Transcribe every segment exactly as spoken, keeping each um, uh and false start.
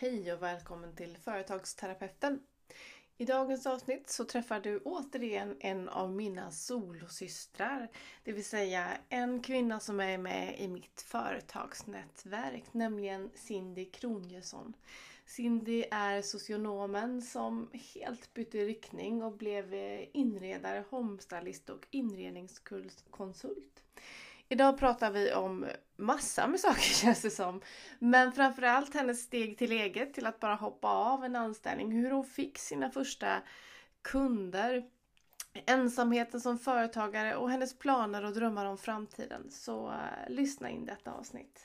Hej och välkommen till Företagsterapeuten. I dagens avsnitt så träffar du återigen en av mina solosystrar. Det vill säga en kvinna som är med i mitt företagsnätverk, nämligen Cindhy Cronjezon. Cindhy är socionomen som helt bytte riktning och blev inredare, homestylist och inredningskonsult. Idag pratar vi om massa med saker, känns det som. Men framförallt hennes steg till eget, till att bara hoppa av en anställning. Hur hon fick sina första kunder. Ensamheten som företagare och hennes planer och drömmar om framtiden. Så uh, lyssna in detta avsnitt.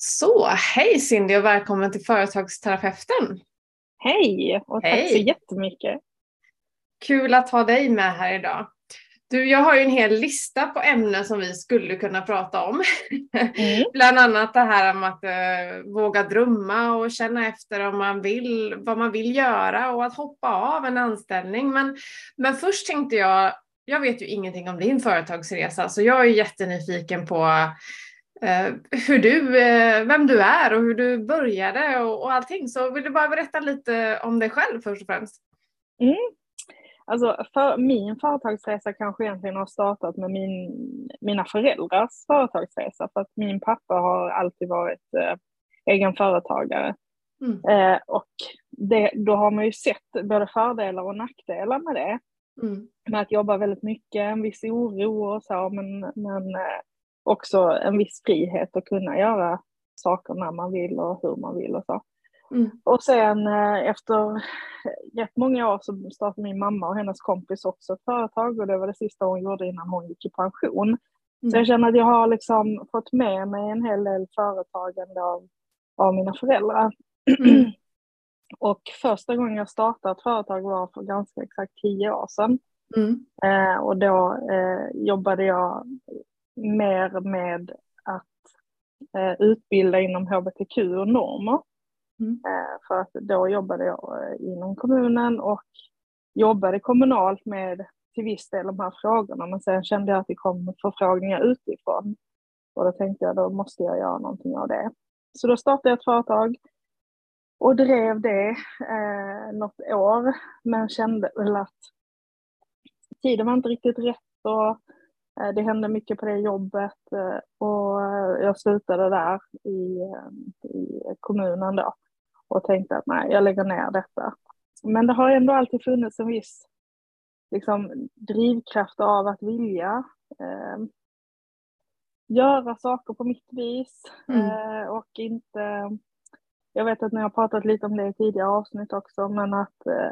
Så, hej Cindhy och välkommen till Företagsterapeuten. Hej och hej. Tack så jättemycket. Kul att ha dig med här idag. Du, jag har ju en hel lista på ämnen som vi skulle kunna prata om. Mm. Bland annat det här om att uh, våga drömma och känna efter om man vill, vad man vill göra och att hoppa av en anställning. Men, men först tänkte jag, jag vet ju ingenting om din företagsresa så jag är jättenyfiken på hur du, vem du är och hur du började och, och allting. Så vill du bara berätta lite om dig själv först och främst? Mm. Alltså för min företagsresa kanske egentligen har startat med min, mina föräldrars företagsresa. För att min pappa har alltid varit eh, egen företagare. Mm. Eh, och det, då har man ju sett både fördelar och nackdelar med det. Mm. Med att jobba väldigt mycket, en viss oro och så. Men... men eh, också en viss frihet att kunna göra saker när man vill och hur man vill och så. Mm. Och sen efter rätt många år så startade min mamma och hennes kompis också ett företag. Och det var det sista hon gjorde innan hon gick i pension. Mm. Så jag känner att jag har liksom fått med mig en hel del företagande av, av mina föräldrar. Mm. Och första gången jag startade ett företag var för ganska exakt tio år sedan. Mm. Eh, och då eh, jobbade jag mer med att eh, utbilda inom H B T Q och normer. Mm. Eh, för att då jobbade jag inom kommunen och jobbade kommunalt med till viss del de här frågorna. Men sen kände jag att det kom förfrågningar utifrån. Och då tänkte jag, då måste jag göra någonting av det. Så då startade jag ett företag och drev det eh, något år. Men kände väl att tiden var inte riktigt rätt och det hände mycket på det jobbet och jag slutade där i, i kommunen då och tänkte att nej, jag lägger ner detta. Men det har ändå alltid funnits en viss liksom, drivkraft av att vilja eh, göra saker på mitt vis. Mm. eh, och inte, jag vet att ni har pratat lite om det i tidigare avsnitt också, men att eh,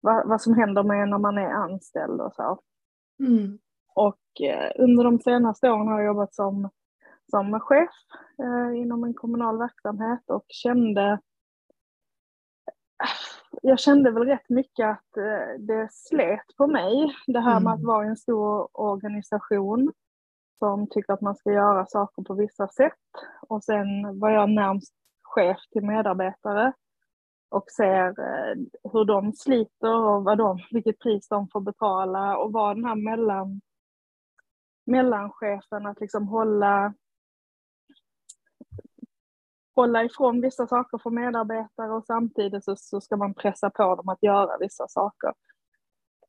vad, vad som händer med när man är anställd och så. Mm. Och under de senaste åren har jag jobbat som, som chef eh, inom en kommunal verksamhet och kände, jag kände väl rätt mycket att eh, det slet på mig. Det här med att vara en stor organisation som tycker att man ska göra saker på vissa sätt. Och sen var jag närmast chef till medarbetare och ser eh, hur de sliter och vad de, vilket pris de får betala och vad den här mellan mellanchefen att liksom hålla hålla ifrån vissa saker för medarbetare och samtidigt så, så ska man pressa på dem att göra vissa saker.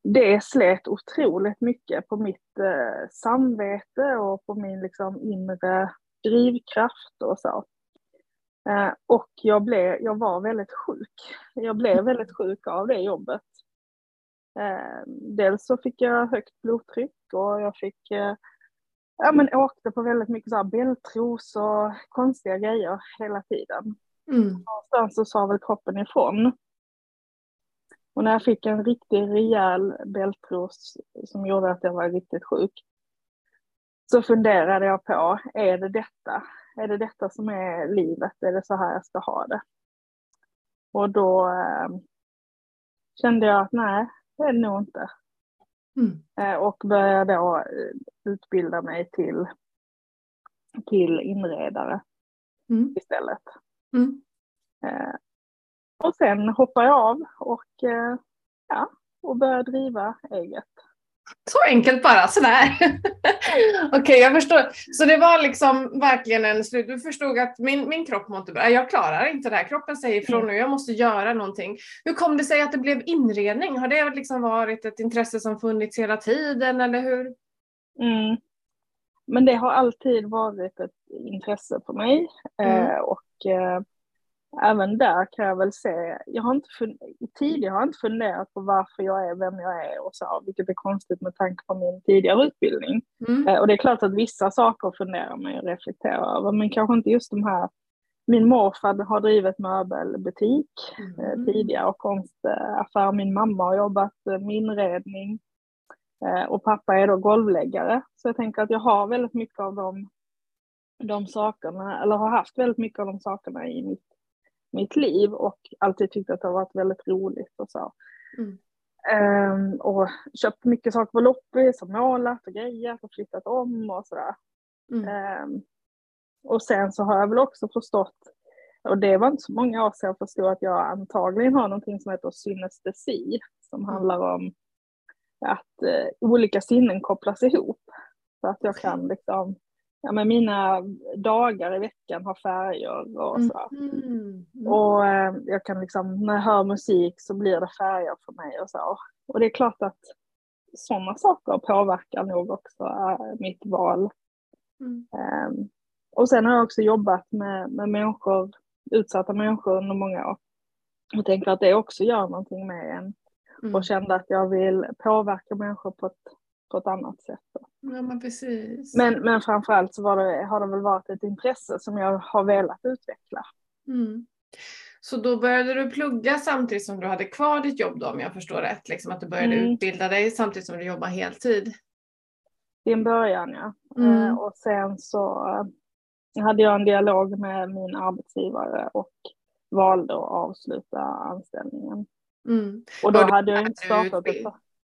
Det slet otroligt mycket på mitt eh, samvete och på min liksom, inre drivkraft och så. Eh, och jag, blev, jag var väldigt sjuk. Jag blev väldigt sjuk av det jobbet. Eh, dels så fick jag högt blodtryck och jag fick eh, ja, men åkte på väldigt mycket så här bältros och konstiga grejer hela tiden. Mm. Någonstans så sa väl kroppen ifrån. Och när jag fick en riktigt rejäl bältros som gjorde att jag var riktigt sjuk så funderade jag på, är det detta? Är det detta som är livet? Är det så här jag ska ha det? Och då eh, kände jag att nej, det är det nog inte. Mm. Och började då utbilda mig till, till inredare mm. istället. Mm. Och sen hoppade jag av och ja, och börja driva eget. Så enkelt bara, sådär. Okej, okay, jag förstår. Så det var liksom verkligen en slut. Du förstod att min, min kropp måste börja. Jag klarar inte det här. Kroppen säger ifrån nu, jag måste göra någonting. Hur kom det sig att det blev inredning? Har det liksom varit ett intresse som funnits hela tiden, eller hur? Mm. Men det har alltid varit ett intresse för mig. Mm. Eh, och eh, även där kan jag väl säga, jag har inte fun- tidigare har jag inte funderat på varför jag är vem jag är och så, vilket är konstigt med tanke på min tidigare utbildning. Mm. Eh, och det är klart att vissa saker funderar man och reflekterar över, men kanske inte just de här. Min morfar har drivit möbelbutik mm. eh, tidigare och konstaffär. Min mamma har jobbat med inredning. Och pappa är då golvläggare. Så jag tänker att jag har väldigt mycket av de, de sakerna. Eller har haft väldigt mycket av de sakerna i mitt, mitt liv. Och alltid tyckt att det har varit väldigt roligt. Och så. Mm. Um, och köpt mycket saker på loppis. Och målat och grejat och flyttat om och sådär. Mm. Um, och sen så har jag väl också förstått. Och det var inte så många år sedan jag förstod att jag antagligen har någonting som heter synestesi. Som mm. handlar om att eh, olika sinnen kopplas ihop. Så att jag kan liksom, ja, men mina dagar i veckan har färger och så. Mm. Mm. Och eh, jag kan liksom, när jag hör musik så blir det färger för mig och så. Och det är klart att sådana saker påverkar nog också eh, mitt val. Mm. Eh, och sen har jag också jobbat med, med människor, utsatta människor under många år. Och tänker att det också gör någonting med en. Mm. Och kände att jag vill påverka människor på ett, på ett annat sätt. Ja, men precis. Men, men framförallt så var det, har det väl varit ett intresse som jag har velat utveckla. Mm. Så då började du plugga samtidigt som du hade kvar ditt jobb då, om jag förstår rätt. Liksom att du började mm. utbilda dig samtidigt som du jobbar heltid. I en början, ja. Mm. Eh, och sen så hade jag en dialog med min arbetsgivare och valde att avsluta anställningen. Mm. Och då hade jag inte startat utbild...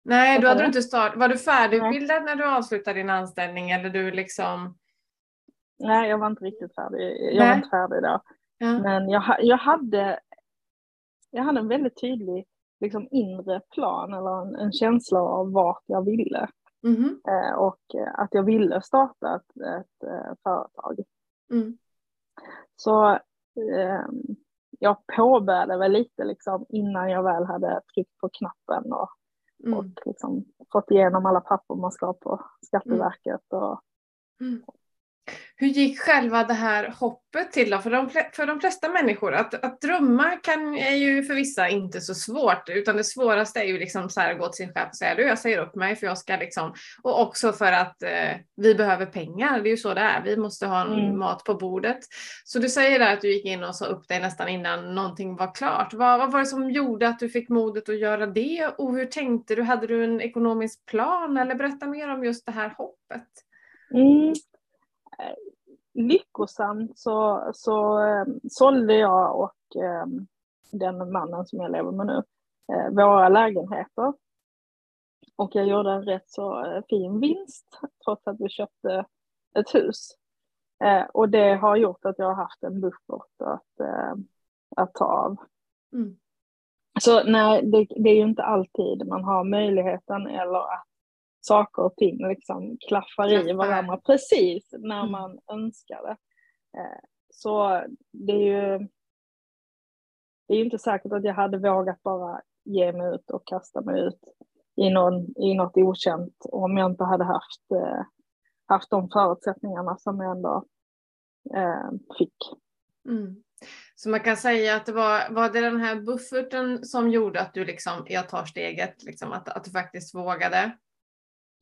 Nej, då hade du inte startat. Var du färdigutbildad när du avslutade din anställning? Eller du liksom... Nej, jag var inte riktigt färdig. Jag Nej. var inte färdig då. Ja. Men jag, jag, hade, jag hade en väldigt tydlig liksom, inre plan. Eller en, en känsla av vart jag ville. Mm. Eh, och att jag ville starta ett, ett, ett företag. Mm. Så... Eh, jag påbörjade väl lite liksom innan jag väl hade tryckt på knappen och, mm. och liksom fått igenom alla papper man ska på Skatteverket. Och... Mm. Hur gick själva det här hoppet till då? För de, för de flesta människor, att, att drömma kan, är ju för vissa inte så svårt, utan det svåraste är ju liksom så här, gå till sin chef och säga, du, jag säger upp mig för jag ska liksom, och också för att eh, vi behöver pengar, det är ju så det är, vi måste ha mm. mat på bordet. Så du säger där att du gick in och sa upp dig nästan innan någonting var klart. Vad, vad var det som gjorde att du fick modet att göra det, och hur tänkte du, hade du en ekonomisk plan, eller berätta mer om just det här hoppet? Mm. Lyckosamt så, så eh, sålde jag och eh, den mannen som jag lever med nu eh, våra lägenheter, och jag gjorde en rätt så eh, fin vinst trots att vi köpte ett hus, eh, och det har gjort att jag har haft en buffert att, eh, att ta av. Mm. Så nej, det, det är ju inte alltid man har möjligheten, eller att saker och ting liksom klaffar i varandra precis när man mm. önskar det. Så det är ju det är ju inte säkert att jag hade vågat bara ge mig ut och kasta mig ut i, någon, i något okänt om jag inte hade haft, haft de förutsättningarna som jag ändå fick. Mm. Så man kan säga att det var, var det den här bufferten som gjorde att du liksom, jag tar steget, liksom, att, att du faktiskt vågade?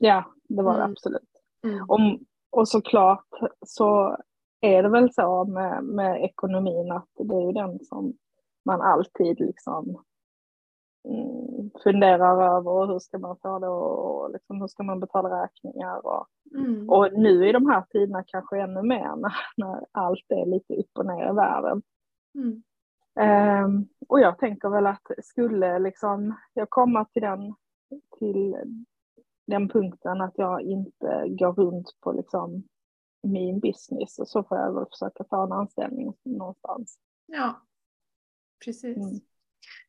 Ja, det var det mm. absolut. Mm. Och, och såklart så är det väl så med, med ekonomin att det är ju den som man alltid liksom mm, funderar över. Hur ska man få det, och liksom, hur ska man betala räkningar? Och, mm. och nu i de här tiderna kanske ännu mer när, när allt är lite upp och ner i världen. Mm. Um, och jag tänker väl att skulle liksom, jag komma till den till den punkten att jag inte går runt på liksom min business, och så får jag väl försöka ta en anställning någonstans. Ja, precis. Mm.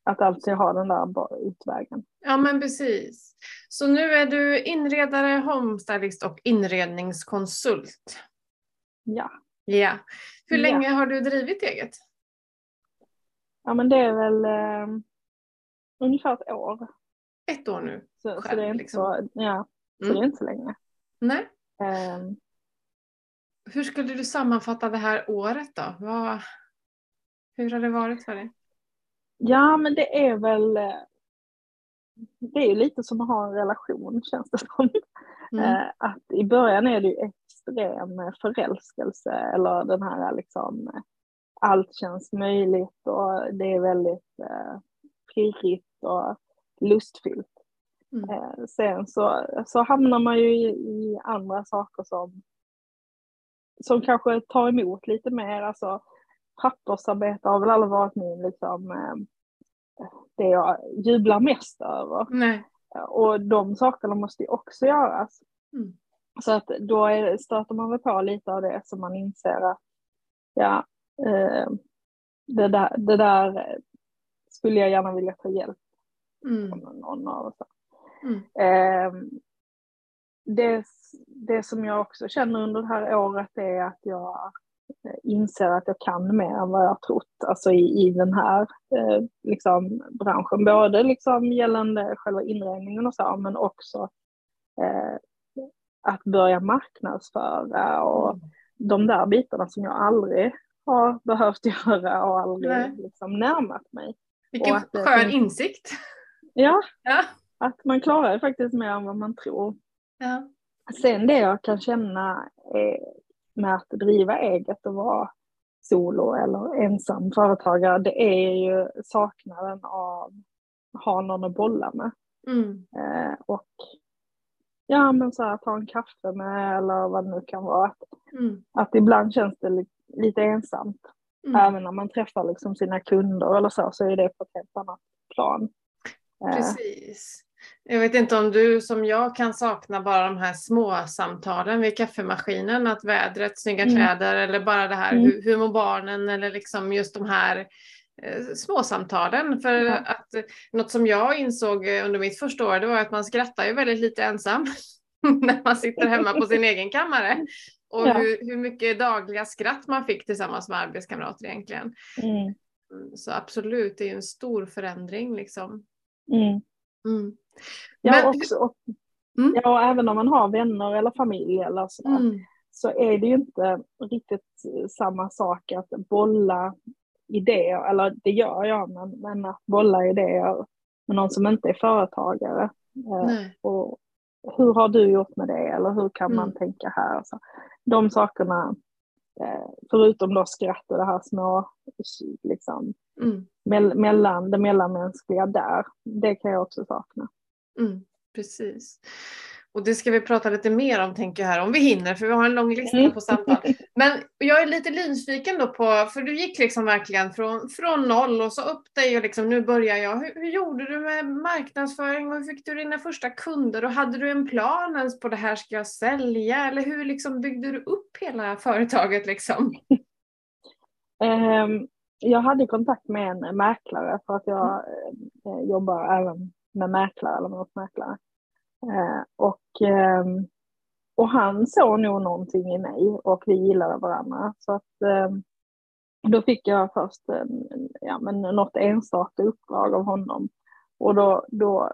Att alltid ha den där utvägen. Ja, men precis. Så nu är du inredare, homestylist och inredningskonsult. Ja. Ja. Hur ja. länge har du drivit eget? Ja, men det är väl eh, ungefär ett år. Ett år nu? Så, själv, så, det, är liksom. så, ja, så mm. det är inte så länge. Nej. Um, Hur skulle du sammanfatta det här året då? Vad, hur har det varit för dig? Ja, men det är väl... Det är ju lite som att ha en relation, känns det som. Mm. Att i början är det ju extrem förälskelse. Eller den här liksom... Allt känns möjligt och det är väldigt eh, pirrigt och lustfyllt. Mm. Eh, sen så, så hamnar man ju i, i andra saker som... Som kanske tar emot lite mer. Alltså, pappersarbete har väl aldrig varit min, liksom, det jag jublar mest över. Nej. Och de sakerna måste ju också göras. Mm. Så att då är, stöter man väl på lite av det som man inser att ja, eh, det, där, det där skulle jag gärna vilja ta hjälp mm. av någon av. Mm. Eh, det, det som jag också känner under det här året är att jag inser att jag kan mer än vad jag trott, alltså i, i den här eh, liksom branschen, både liksom gällande själva inredningen och så, men också eh, att börja marknadsföra och mm. de där bitarna som jag aldrig har behövt göra och aldrig liksom närmat mig. Vilken att, skön eh, insikt. Ja, ja, att man klarar faktiskt mer än vad man tror. Ja. Sen det jag kan känna eh, med att driva eget och vara solo eller ensam företagare, det är ju saknaden av att ha någon att bolla med. Mm. Eh, och ja, men så här, ta en kaffe med eller vad det nu kan vara. Att, mm. att ibland känns det li- lite ensamt. Mm. Även när man träffar liksom sina kunder eller så, så är det på ett helt annat plan. Eh. Precis. Jag vet inte om du som jag kan sakna bara de här små samtalen vid kaffemaskinen, att vädret, snygga mm. kläder eller bara det här, mm. hur, hur mår barnen eller liksom just de här eh, små samtalen. För mm. att något som jag insåg under mitt första år, det var att man skrattar ju väldigt lite ensam när man sitter hemma på sin egen kammare. Och ja. hur, hur mycket dagliga skratt man fick tillsammans med arbetskamrater egentligen. Mm. Så absolut, det är ju en stor förändring liksom. Mm. Mm. Ja, men... också, och, mm. ja, och även om man har vänner eller familj eller så, mm. så är det ju inte riktigt samma sak att bolla idéer, eller det gör jag, men, men att bolla idéer med någon som inte är företagare. Nej. Och hur har du gjort med det, eller hur kan mm. man tänka här? Så de sakerna, förutom då skratt och det här små liksom mm. mellan det mellanmänskliga där, det kan jag också sakna. Mm, precis. Och det ska vi prata lite mer om, tänker jag här, om vi hinner, för vi har en lång lista mm. på samtal. Men jag är lite nyfiken då på, för du gick liksom verkligen från, från noll och så upp dig och liksom, nu börjar jag. Hur, hur gjorde du med marknadsföring och hur fick du dina första kunder? Och hade du en plan ens på det här ska jag sälja? Eller hur liksom byggde du upp hela företaget liksom? um, jag hade kontakt med en mäklare för att jag mm. jobbar även med mäklare eller mot mäklare. Eh, och, eh, och han såg nog någonting i mig och vi gillade varandra, så att eh, då fick jag först eh, ja, men något enstaka uppdrag av honom, och då, då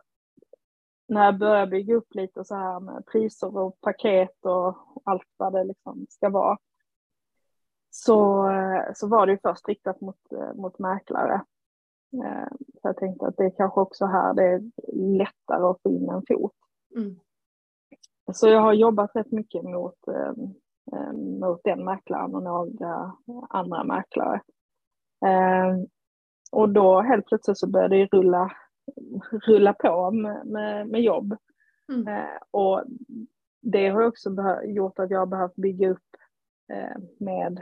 när jag började bygga upp lite så här med priser och paket och allt vad det liksom ska vara, så, eh, så var det ju först riktat mot, eh, mot mäklare. Eh, så jag tänkte att det är kanske också här det är lättare att få in en fot. Mm. Så jag har jobbat rätt mycket mot, eh, mot den mäklaren och några andra mäklare. Eh, och då helt plötsligt så började jag rulla, rulla på med, med, med jobb. Mm. Eh, och det har också behö- gjort att jag har behövt bygga upp eh, med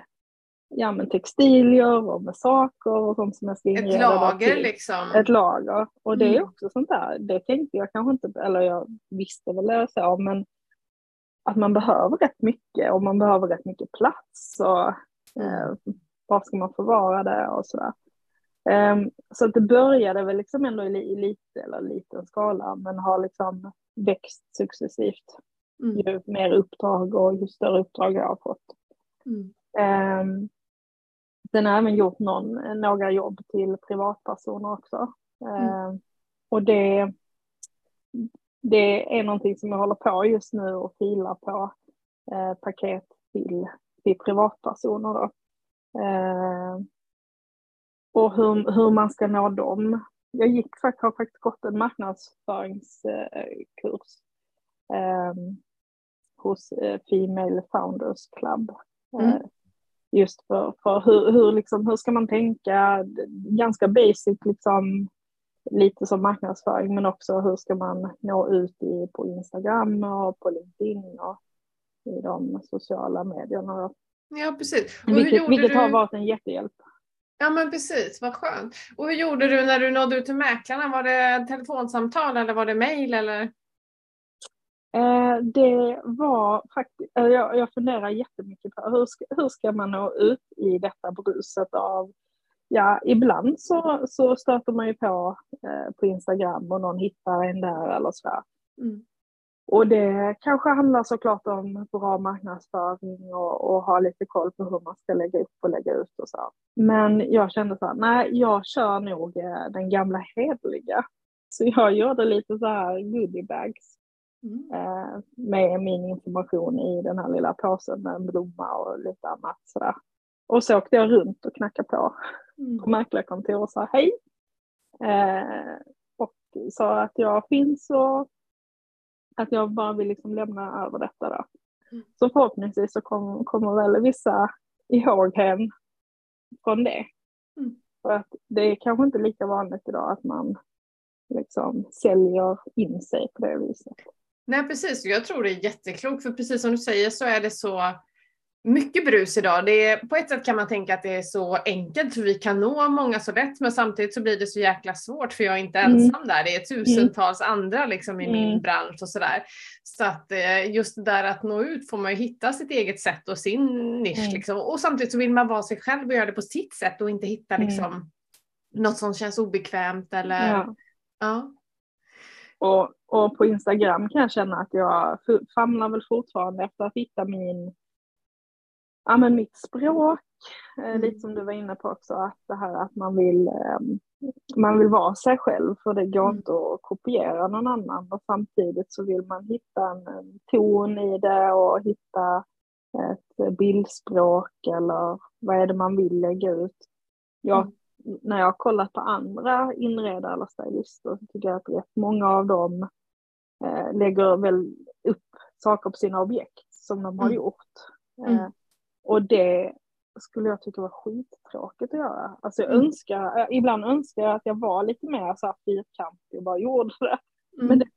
ja, men textilier och med saker och sånt som jag ska inreda. Ett lager liksom. Ett lager. Och det är också sånt där. Det tänkte jag kanske inte, eller jag visste väl det så, men att man behöver rätt mycket och man behöver rätt mycket plats och eh, var ska man förvara det och sådär. Um, så att det började väl liksom ändå i, i lite, eller liten skala, men har liksom växt successivt. Mm. Ju mer uppdrag och ju större uppdrag jag har fått. Mm. Um, sen har jag även gjort någon, några jobb till privatpersoner också. Mm. Um, och det, det är någonting som jag håller på just nu och filar på. Eh, paket till, till privatpersoner då. Eh, och hur, hur man ska nå dem. Jag gick faktiskt, har faktiskt gått en marknadsföringskurs eh, hos eh, Female Founders Club. Eh, mm. Just för, för hur, hur, liksom, hur ska man tänka, ganska basic liksom, lite som marknadsföring, men också hur ska man nå ut i, på Instagram och på LinkedIn och i de sociala medierna. Ja, precis. Och vilket, hur gjorde vilket du... har varit en jättehjälp. Ja, men precis. Vad skönt. Och hur gjorde du när du nådde ut till mäklarna? Var det telefonsamtal eller var det mejl? Eh, det var faktiskt... Jag, jag funderar jättemycket på hur ska, hur ska man nå ut i detta bruset av... Ja, ibland så, så stöter man ju på eh, på Instagram och någon hittar en där eller så. Mm. Och det kanske handlar såklart om bra marknadsföring och, och ha lite koll på hur man ska lägga upp och lägga ut och så. Men jag kände så här, nej, jag kör nog den gamla hedliga. Så jag gjorde lite så här goodiebags mm. eh, med min information i den här lilla påsen med en blomma och lite annat så där. Och så åkte jag runt och knackade på mm. på mäklarkontor och sa hej. Eh, och sa att jag finns och att jag bara vill liksom lämna över detta då. Mm. Så förhoppningsvis så kommer, kommer väl vissa ihåg hem från det. Mm. För att det är kanske inte lika vanligt idag att man liksom säljer in sig på det viset. Nej, precis. Jag tror det är jätteklokt. För precis som du säger så är det så mycket brus idag. Det är, på ett sätt kan man tänka att det är så enkelt så vi kan nå många så lätt, men samtidigt så blir det så jäkla svårt för jag är inte ensam mm. där. Det är tusentals mm. andra liksom i mm. min bransch och sådär. Så att just det där att nå ut får man ju hitta sitt eget sätt och sin nisch mm. liksom. Och samtidigt så vill man vara sig själv och göra det på sitt sätt och inte hitta mm. liksom något som känns obekvämt eller ja. ja. Och, och på Instagram kan jag känna att jag famlar väl fortfarande efter att hitta min Ja, men mitt språk, mm. lite som du var inne på också, att det här att man vill, man vill vara sig själv för det går mm. inte att kopiera någon annan, och samtidigt så vill man hitta en ton i det och hitta ett bildspråk eller vad är det man vill lägga ut. Jag, mm. När jag har kollat på andra inredare eller stylister så tycker jag att rätt många av dem eh, lägger väl upp saker på sina objekt som de har mm. gjort. Eh, mm. Och det skulle jag tycka var skittråkigt att göra. Alltså jag mm. önskar, ibland önskar jag att jag var lite mer så här fyrkantig och bara gjorde det. Mm. Men det är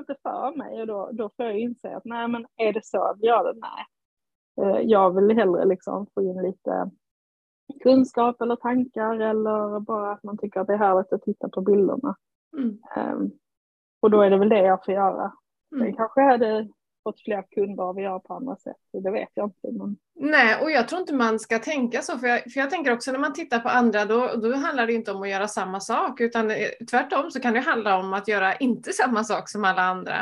inte för mig och då, då får jag inse att nej, men är det så att jag gör det? Nej. Jag vill hellre liksom få in lite kunskap eller tankar eller bara att man tycker att det är härligt att titta på bilderna. Mm. Um, och då är det väl det jag får göra. Mm. Det kanske är det... fått fler kunder av jag på andra sätt. Det vet jag inte. Men... Nej, och jag tror inte man ska tänka så. För jag, för jag tänker också när man tittar på andra då, då handlar det inte om att göra samma sak. Utan tvärtom så kan det handla om att göra inte samma sak som alla andra.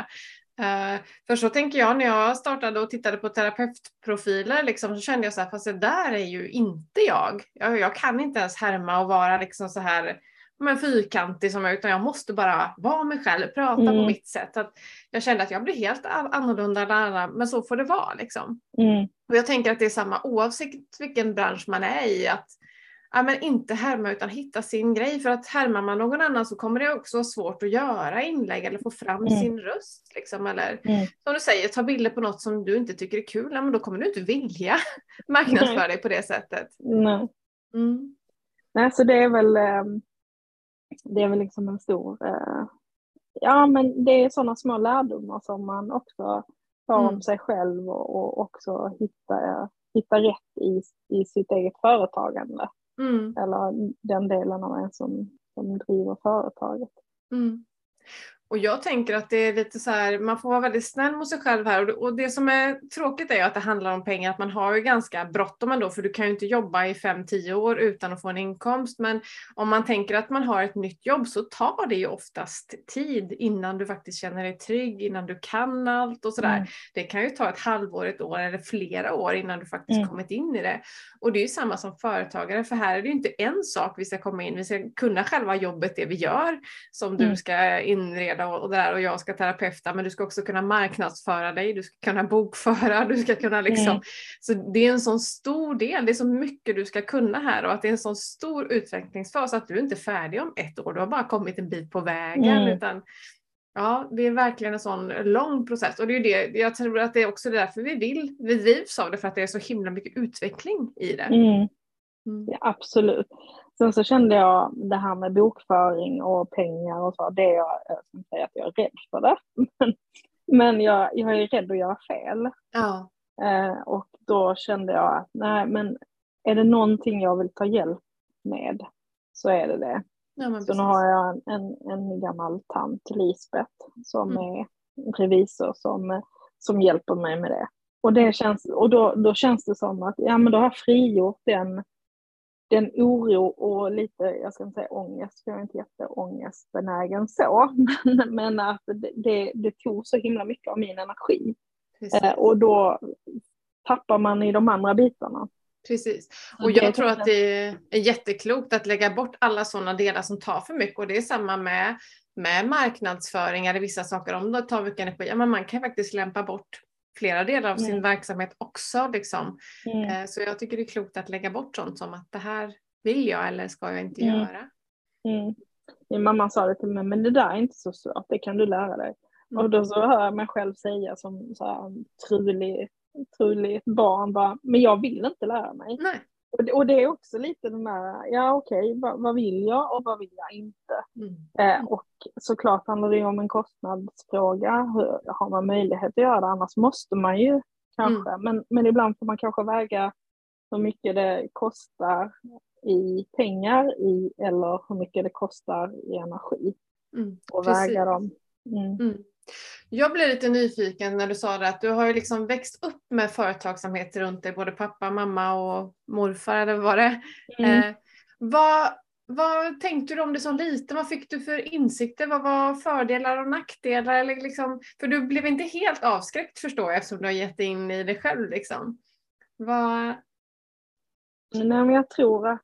Uh, för så tänker jag när jag startade och tittade på terapeutprofiler liksom, så kände jag så här, fast det där är ju inte jag. Jag, jag kan inte ens härma och vara liksom så här... men fyrkantig som jag, utan jag måste bara vara mig själv, prata mm. på mitt sätt. Att jag kände att jag blev helt annorlunda än alla, men så får det vara liksom. Mm. Och jag tänker att det är samma oavsett vilken bransch man är i, att ja, men inte härma utan hitta sin grej, för att härmar man någon annan så kommer det också svårt att göra inlägg eller få fram mm. sin röst liksom, eller mm. som du säger, ta bilder på något som du inte tycker är kul, men då kommer du inte vilja marknadsföra dig på det sättet. Nej. Mm. Nej, så det är väl um... det är väl liksom en stor... Eh, ja, men det är sådana små lärdomar som man också tar om mm. sig själv och, och också hitta, hitta rätt i, i sitt eget företagande. Mm. Eller den delen av en som, som driver företaget. Mm. Och jag tänker att det är lite så här, man får vara väldigt snäll mot sig själv här. Och det, och det som är tråkigt är ju att det handlar om pengar, att man har ju ganska bråttom ändå, för du kan ju inte jobba i fem till tio år utan att få en inkomst. Men om man tänker att man har ett nytt jobb så tar det ju oftast tid innan du faktiskt känner dig trygg, innan du kan allt och sådär. Mm. Det kan ju ta ett halvår, ett år eller flera år innan du faktiskt mm. kommit in i det. Och det är ju samma som företagare, för här är det ju inte en sak vi ska komma in, vi ska kunna själva jobbet, det vi gör, som mm. du ska inreda och där, och jag ska terapeuta, men du ska också kunna marknadsföra dig, du ska kunna bokföra, du ska kunna liksom, mm. så det är en sån stor del, det är så mycket du ska kunna här, och att det är en sån stor utvecklingsfas att du inte är färdig om ett år, du har bara kommit en bit på vägen, mm. utan ja, det är verkligen en sån lång process, och det är det, jag tror att det är också därför vi vill, vi drivs av det, för att det är så himla mycket utveckling i det. Mm. Mm. Ja, absolut. Sen så kände jag det här med bokföring och pengar och så, det är jag, jag ska säga att jag är rädd för det. Men, men jag, jag är rädd att göra fel. Ja. Eh, och då kände jag att nej, men är det någonting jag vill ta hjälp med så är det det. Ja, men så precis. Nu har jag en, en, en gammal tant, Lisbeth, som mm. är revisor som, som hjälper mig med det. Och, det känns, och då, då känns det som att ja, men då har jag frigjort den Den oro och lite, jag ska inte säga ångest, för jag är inte jätteångestbenägen så. Men, men att det, det tog så himla mycket av min energi. Eh, och då tappar man i de andra bitarna. Precis. Och jag tror att det är jätteklokt att lägga bort alla sådana delar som tar för mycket. Och det är samma med, med marknadsföring eller vissa saker. Om det tar mycket energi, ja, men man kan faktiskt lämpa bort flera delar av sin mm. verksamhet också. Liksom. Mm. Så jag tycker det är klokt att lägga bort sånt som att det här vill jag eller ska jag inte mm. göra. Mm. Min mamma sa det till mig, men det där är inte så svårt, det kan du lära dig. Mm. Och då så hör jag mig själv säga som så här, trulig, truligt barn, bara, men jag vill inte lära mig. Nej. Och, det, och det är också lite den där, ja okej, okay, vad, vad vill jag och vad vill jag inte. Mm. Eh, och såklart handlar det om en kostnadsfråga, hur, har man möjlighet att göra det, annars måste man ju kanske. Mm. Men, men ibland får man kanske väga hur mycket det kostar i pengar i, eller hur mycket det kostar i energi. Mm. Och väga dem. Mm. Mm. Jag blev lite nyfiken när du sa det, att du har ju liksom växt upp med företagsamhet runt dig, både pappa, mamma och morfar eller vad det mm. eh, vad, vad tänkte du om det som liten? Vad fick du för insikter? Vad var fördelar och nackdelar? Eller liksom, för du blev inte helt avskräckt förstår jag, eftersom du har gett in i dig själv. Liksom. Vad... Nej, men jag tror att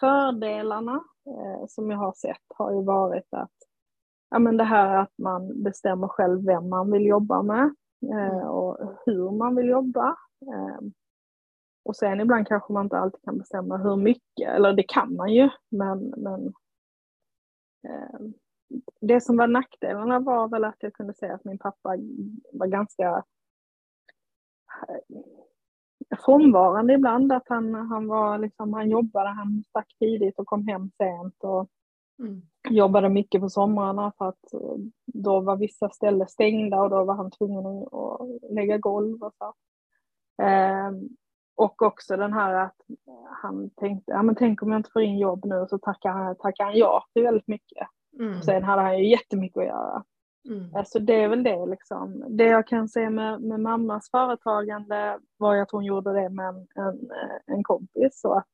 fördelarna eh, som jag har sett har ju varit att ja, men det här att man bestämmer själv vem man vill jobba med eh, och hur man vill jobba. Eh, och sen ibland kanske man inte alltid kan bestämma hur mycket, eller det kan man ju. Men, men eh, det som var nackdelarna var väl att jag kunde säga att min pappa var ganska frånvarande ibland. Att han, han, var liksom, han jobbade, han stack tidigt och kom hem sent och mm. jobbade mycket på somrarna för att då var vissa ställen stängda och då var han tvungen att lägga golv och så. Ehm, och också den här att han tänkte, ja men tänk om jag inte får in jobb nu, så tackar han, tackar han ja till väldigt mycket. Mm. Sen hade han ju jättemycket att göra. Mm. Så alltså det är väl det liksom. Det jag kan säga med, med mammas företagande var att hon gjorde det med en, en, en kompis, så att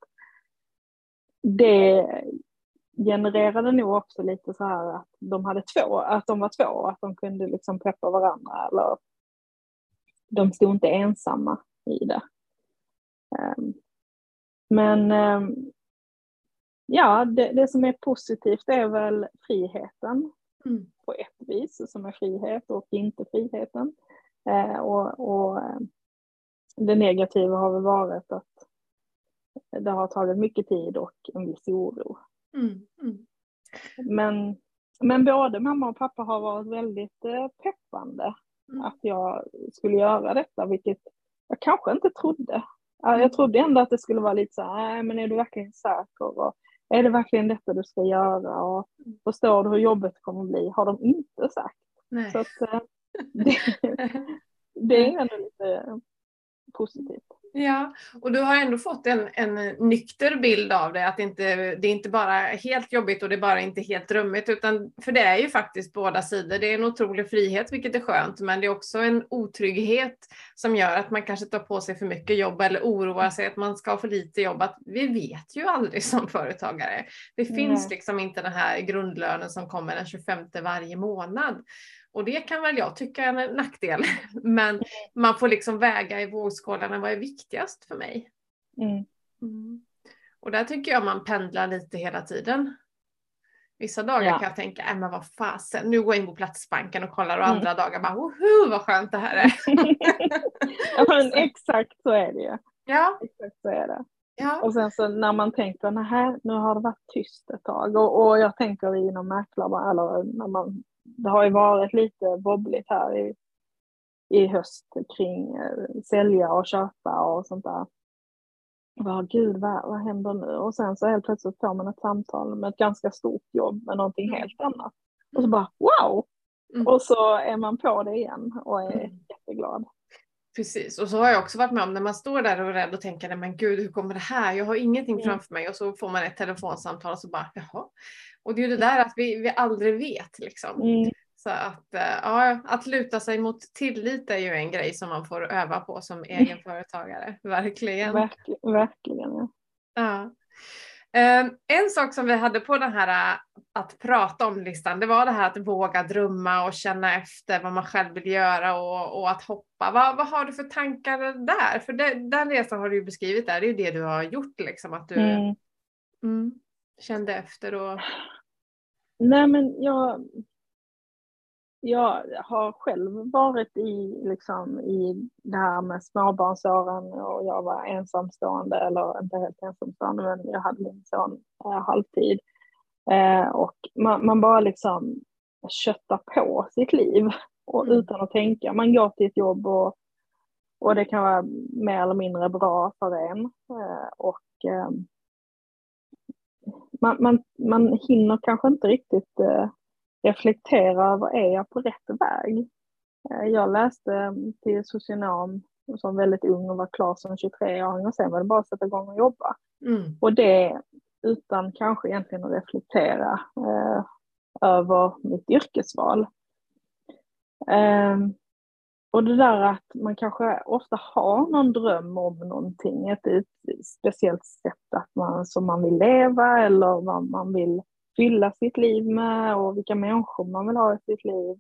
det genererade nog också lite så här att de hade två, att de var två, att de kunde liksom peppa varandra, eller de stod inte ensamma i det. Men ja, det, det som är positivt är väl friheten mm. på ett vis, som är frihet och inte friheten. Och, och det negativa har väl varit att det har tagit mycket tid och en viss oro. Mm, mm. Men, men både mamma och pappa har varit väldigt peppande mm. att jag skulle göra detta, vilket jag kanske inte trodde. Jag trodde ändå att det skulle vara lite så här, nej men är du verkligen säker och är det verkligen detta du ska göra och förstår du hur jobbet kommer att bli, har de inte sagt. Nej. Så att, det, det är ändå lite positivt. Ja, och du har ändå fått en, en nykter bild av det, att inte, det är inte bara helt jobbigt och det är bara inte helt drömmigt, utan för det är ju faktiskt båda sidor. Det är en otrolig frihet, vilket är skönt, men det är också en otrygghet som gör att man kanske tar på sig för mycket jobb eller oroar sig att man ska ha för lite jobb. Att vi vet ju aldrig som företagare. Det finns mm. liksom inte den här grundlönen som kommer den tjugofemte varje månad. Och det kan väl jag tycka är en nackdel. Men man får liksom väga i vågskålarna, vad är viktigast för mig? Mm. Mm. Och där tycker jag man pendlar lite hela tiden. Vissa dagar ja. kan jag tänka, äh, men vad fasen, nu går jag in på Platsbanken och kollar. Och mm. andra dagar bara, woho, vad skönt det här är. Ja, men exakt så är det ju. Ja. Exakt så är det. Ja. Och sen så när man tänker, här, nu har det varit tyst ett tag. Och, och jag tänker inom mäklarna, eller när man... Det har ju varit lite bobbligt här i, i höst kring eh, sälja och köpa och sånt där. Vad gud, vad, vad händer nu? Och sen så helt plötsligt får man ett samtal med ett ganska stort jobb med någonting helt annat. Och så bara, wow! Mm. Och så är man på det igen och är mm. jätteglad. Precis, och så har jag också varit med om när man står där och är rädd och tänker, men gud, hur kommer det här? Jag har ingenting mm. framför mig. Och så får man ett telefonsamtal och så bara, jaha. Och det är ju det där att vi, vi aldrig vet liksom. Mm. Så att, ja, att luta sig mot tillit är ju en grej som man får öva på som mm. egenföretagare. Verkligen. Verkl, verkligen, ja. ja. En sak som vi hade på den här att prata om-listan, det var det här att våga drömma och känna efter vad man själv vill göra och, och att hoppa. Vad, vad har du för tankar där? För det, den resan har du ju beskrivit där, det är ju det du har gjort liksom, att du mm. Mm, kände efter och... Nej, men jag, jag har själv varit i, liksom, i det här med småbarnsåren, och jag var ensamstående, eller inte helt ensamstående, men jag hade min son eh, halvtid. Eh, och man, man bara liksom köttar på sitt liv och mm. utan att tänka. Man går till ett jobb och, och det kan vara mer eller mindre bra för en. Eh, och eh, man, man, man hinner kanske inte riktigt eh, reflektera över, är jag på rätt väg? Eh, jag läste till socionom som väldigt ung och var klar som tjugotre år, och sen var det bara att sätta igång och jobba. Mm. Och det... utan kanske egentligen att reflektera eh, över mitt yrkesval. Eh, och det där att man kanske ofta har någon dröm om någonting. Ett, ett speciellt sätt att man, som man vill leva, eller vad man vill fylla sitt liv med, och vilka människor man vill ha i sitt liv.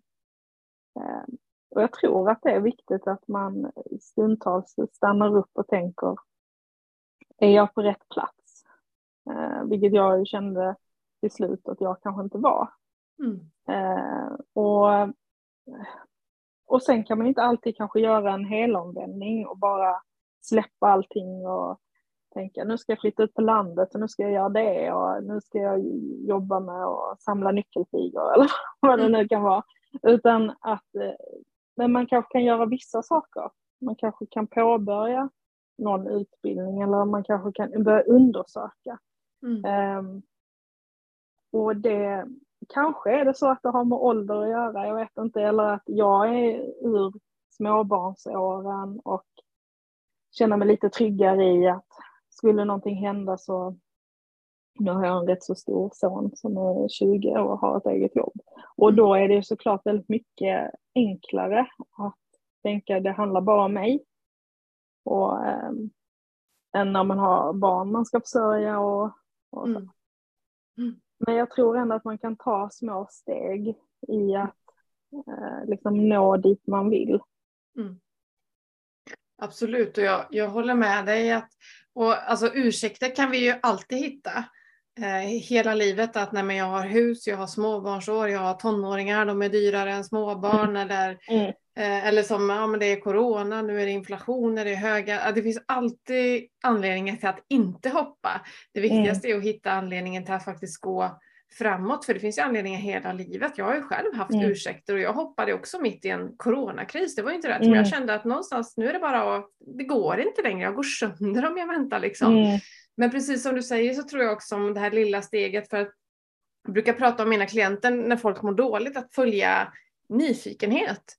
Eh, och jag tror att det är viktigt att man stundtals stannar upp och tänker, är jag på rätt plats? Eh, vilket jag kände till slut att jag kanske inte var. Mm. Eh, och, och sen kan man inte alltid kanske göra en helomvändning och bara släppa allting och tänka, nu ska jag flytta ut på landet och nu ska jag göra det och nu ska jag jobba med att samla nyckelfigor eller vad det nu kan vara. Utan att eh, men man kanske kan göra vissa saker. Man kanske kan påbörja någon utbildning, eller man kanske kan börja undersöka. Mm. Um, och det kanske är det så att det har med ålder att göra, jag vet inte, eller att jag är ur småbarnsåren och känner mig lite tryggare i att skulle någonting hända, så nu har jag en rätt så stor son som är tjugo och har ett eget jobb. Och då är det såklart väldigt mycket enklare att tänka, det handlar bara om mig. Och eh, än när man har barn man ska försörja. Och, och mm. Mm. Men jag tror ändå att man kan ta små steg i att eh, liksom nå dit man vill. Mm. Absolut, och jag, jag håller med dig. Att, och, alltså, ursäkter kan vi ju alltid hitta. Hela livet, att nej, men jag har hus, jag har småbarnsår, jag har tonåringar, de är dyrare än småbarn, eller, mm. eller som ja, men det är corona, nu är det inflation, det är höga, det finns alltid anledningar till att inte hoppa. Det viktigaste mm. är att hitta anledningen till att faktiskt gå framåt, för det finns ju anledningar hela livet. Jag har ju själv haft mm. ursäkter, och jag hoppade också mitt i en coronakris, det var ju inte rätt, mm. men jag kände att någonstans, nu är det bara att, det går inte längre, jag går sönder om jag väntar liksom. Mm. Men precis som du säger, så tror jag också om det här lilla steget, för att jag brukar prata om mina klienter när folk mår dåligt, att följa nyfikenhet.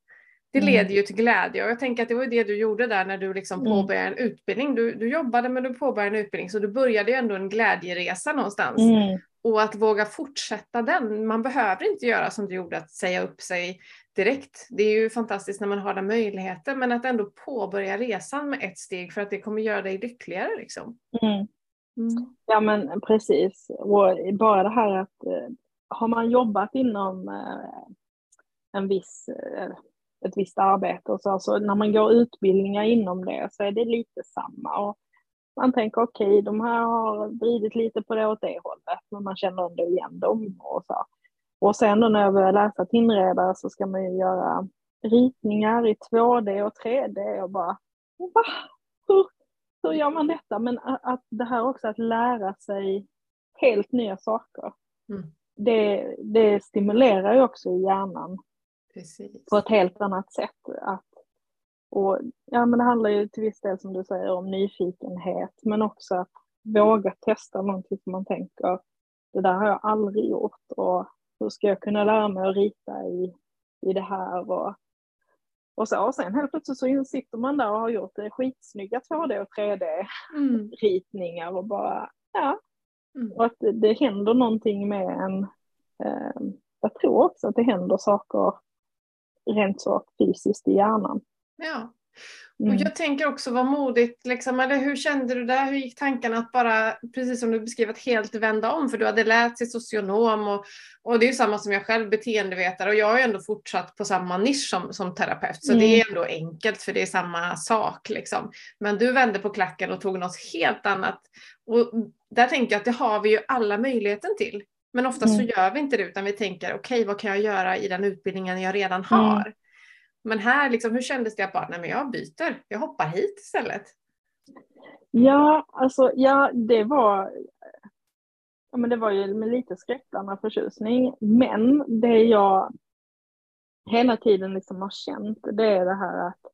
Det leder ju till glädje, och jag tänker att det var ju det du gjorde där när du liksom påbörjade en utbildning. Du, du jobbade men du påbörjade en utbildning, så du började ju ändå en glädjeresa någonstans. Mm. Och att våga fortsätta den, man behöver inte göra som du gjorde, att säga upp sig direkt. Det är ju fantastiskt när man har den möjligheten, men att ändå påbörja resan med ett steg, för att det kommer göra dig lyckligare liksom. Mm. Mm. Ja men precis, och bara det här att har man jobbat inom en viss... ett visst arbete och så, alltså, när man går utbildningar inom det så är det lite samma, och man tänker okej, okay, de här har vridit lite på det åt det hållet, men man känner ändå igen dem och så. Och sen när jag börjar läsa till inredare så ska man ju göra ritningar i två D och tre D och bara va? Hur, hur gör man detta? Men att det här också, att lära sig helt nya saker, mm. det, det stimulerar ju också hjärnan. Precis. På ett helt annat sätt. Att, och, ja, men det handlar ju till viss del som du säger om nyfikenhet, men också att våga testa någonting som man tänker, det där har jag aldrig gjort, och hur ska jag kunna lära mig att rita i, i det här och, och så. Och sen helt plötsligt så sitter man där och har gjort skitsnygga två D och tre D mm. ritningar och bara ja, mm. och att det, det händer någonting med en. Eh, jag tror också att det händer saker rent så fysiskt i hjärnan. Ja, och mm. jag tänker också vad modigt, liksom, eller hur kände du där? Hur gick tankarna att bara, precis som du beskrev, att helt vända om? För du hade lärt sig socionom och, och det är ju samma som jag själv, beteendevetare, och jag har ju ändå fortsatt på samma nisch som, som terapeut, så mm. det är ändå enkelt för det är samma sak liksom. Men du vände på klacken och tog något helt annat, och där tänker jag att det har vi ju alla möjligheten till. Men oftast mm. så gör vi inte det, utan vi tänker okej, okay, vad kan jag göra i den utbildningen jag redan har? Mm. Men här, liksom, hur kändes det att bara, nej men jag byter, jag hoppar hit istället? Ja, alltså, ja, det var ja, men det var ju med lite skräckblandad förtjusning. Men det jag hela tiden liksom har känt, det är det här att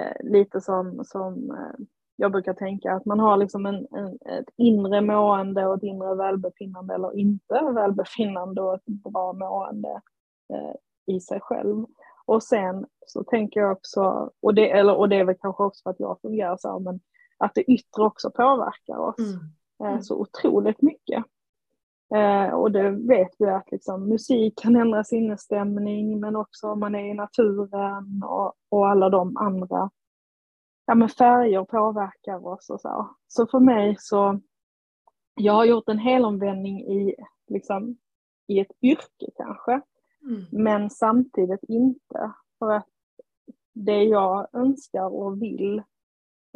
eh, lite som... som eh, jag brukar tänka att man har liksom en, en, ett inre mående och ett inre välbefinnande, eller inte välbefinnande och ett bra mående eh, i sig själv. Och sen så tänker jag också, och det, eller, och det är väl kanske också för att jag fungerar så, men att det yttre också påverkar oss mm. eh, så otroligt mycket. Eh, och det vet vi att liksom, musik kan ändra sinnesstämning, men också om man är i naturen och, och alla de andra. Ja, men färger påverkar oss och så. Så för mig så, jag har gjort en hel omvändning i, liksom, i ett yrke kanske. Mm. Men samtidigt inte. För att det jag önskar och vill,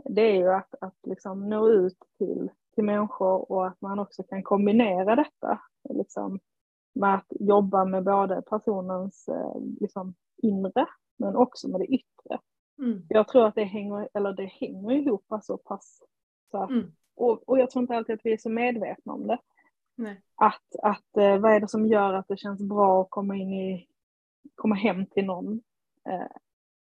det är ju att, att liksom nå ut till, till människor, och att man också kan kombinera detta. Liksom, med att jobba med både personens liksom, inre, men också med det yttre. Mm. Jag tror att det hänger, eller det hänger ihop så pass så att, mm. och, och jag tror inte alltid att vi är så medvetna om det. Nej. Att, att vad är det som gör att det känns bra att komma in i komma hem till någon? eh,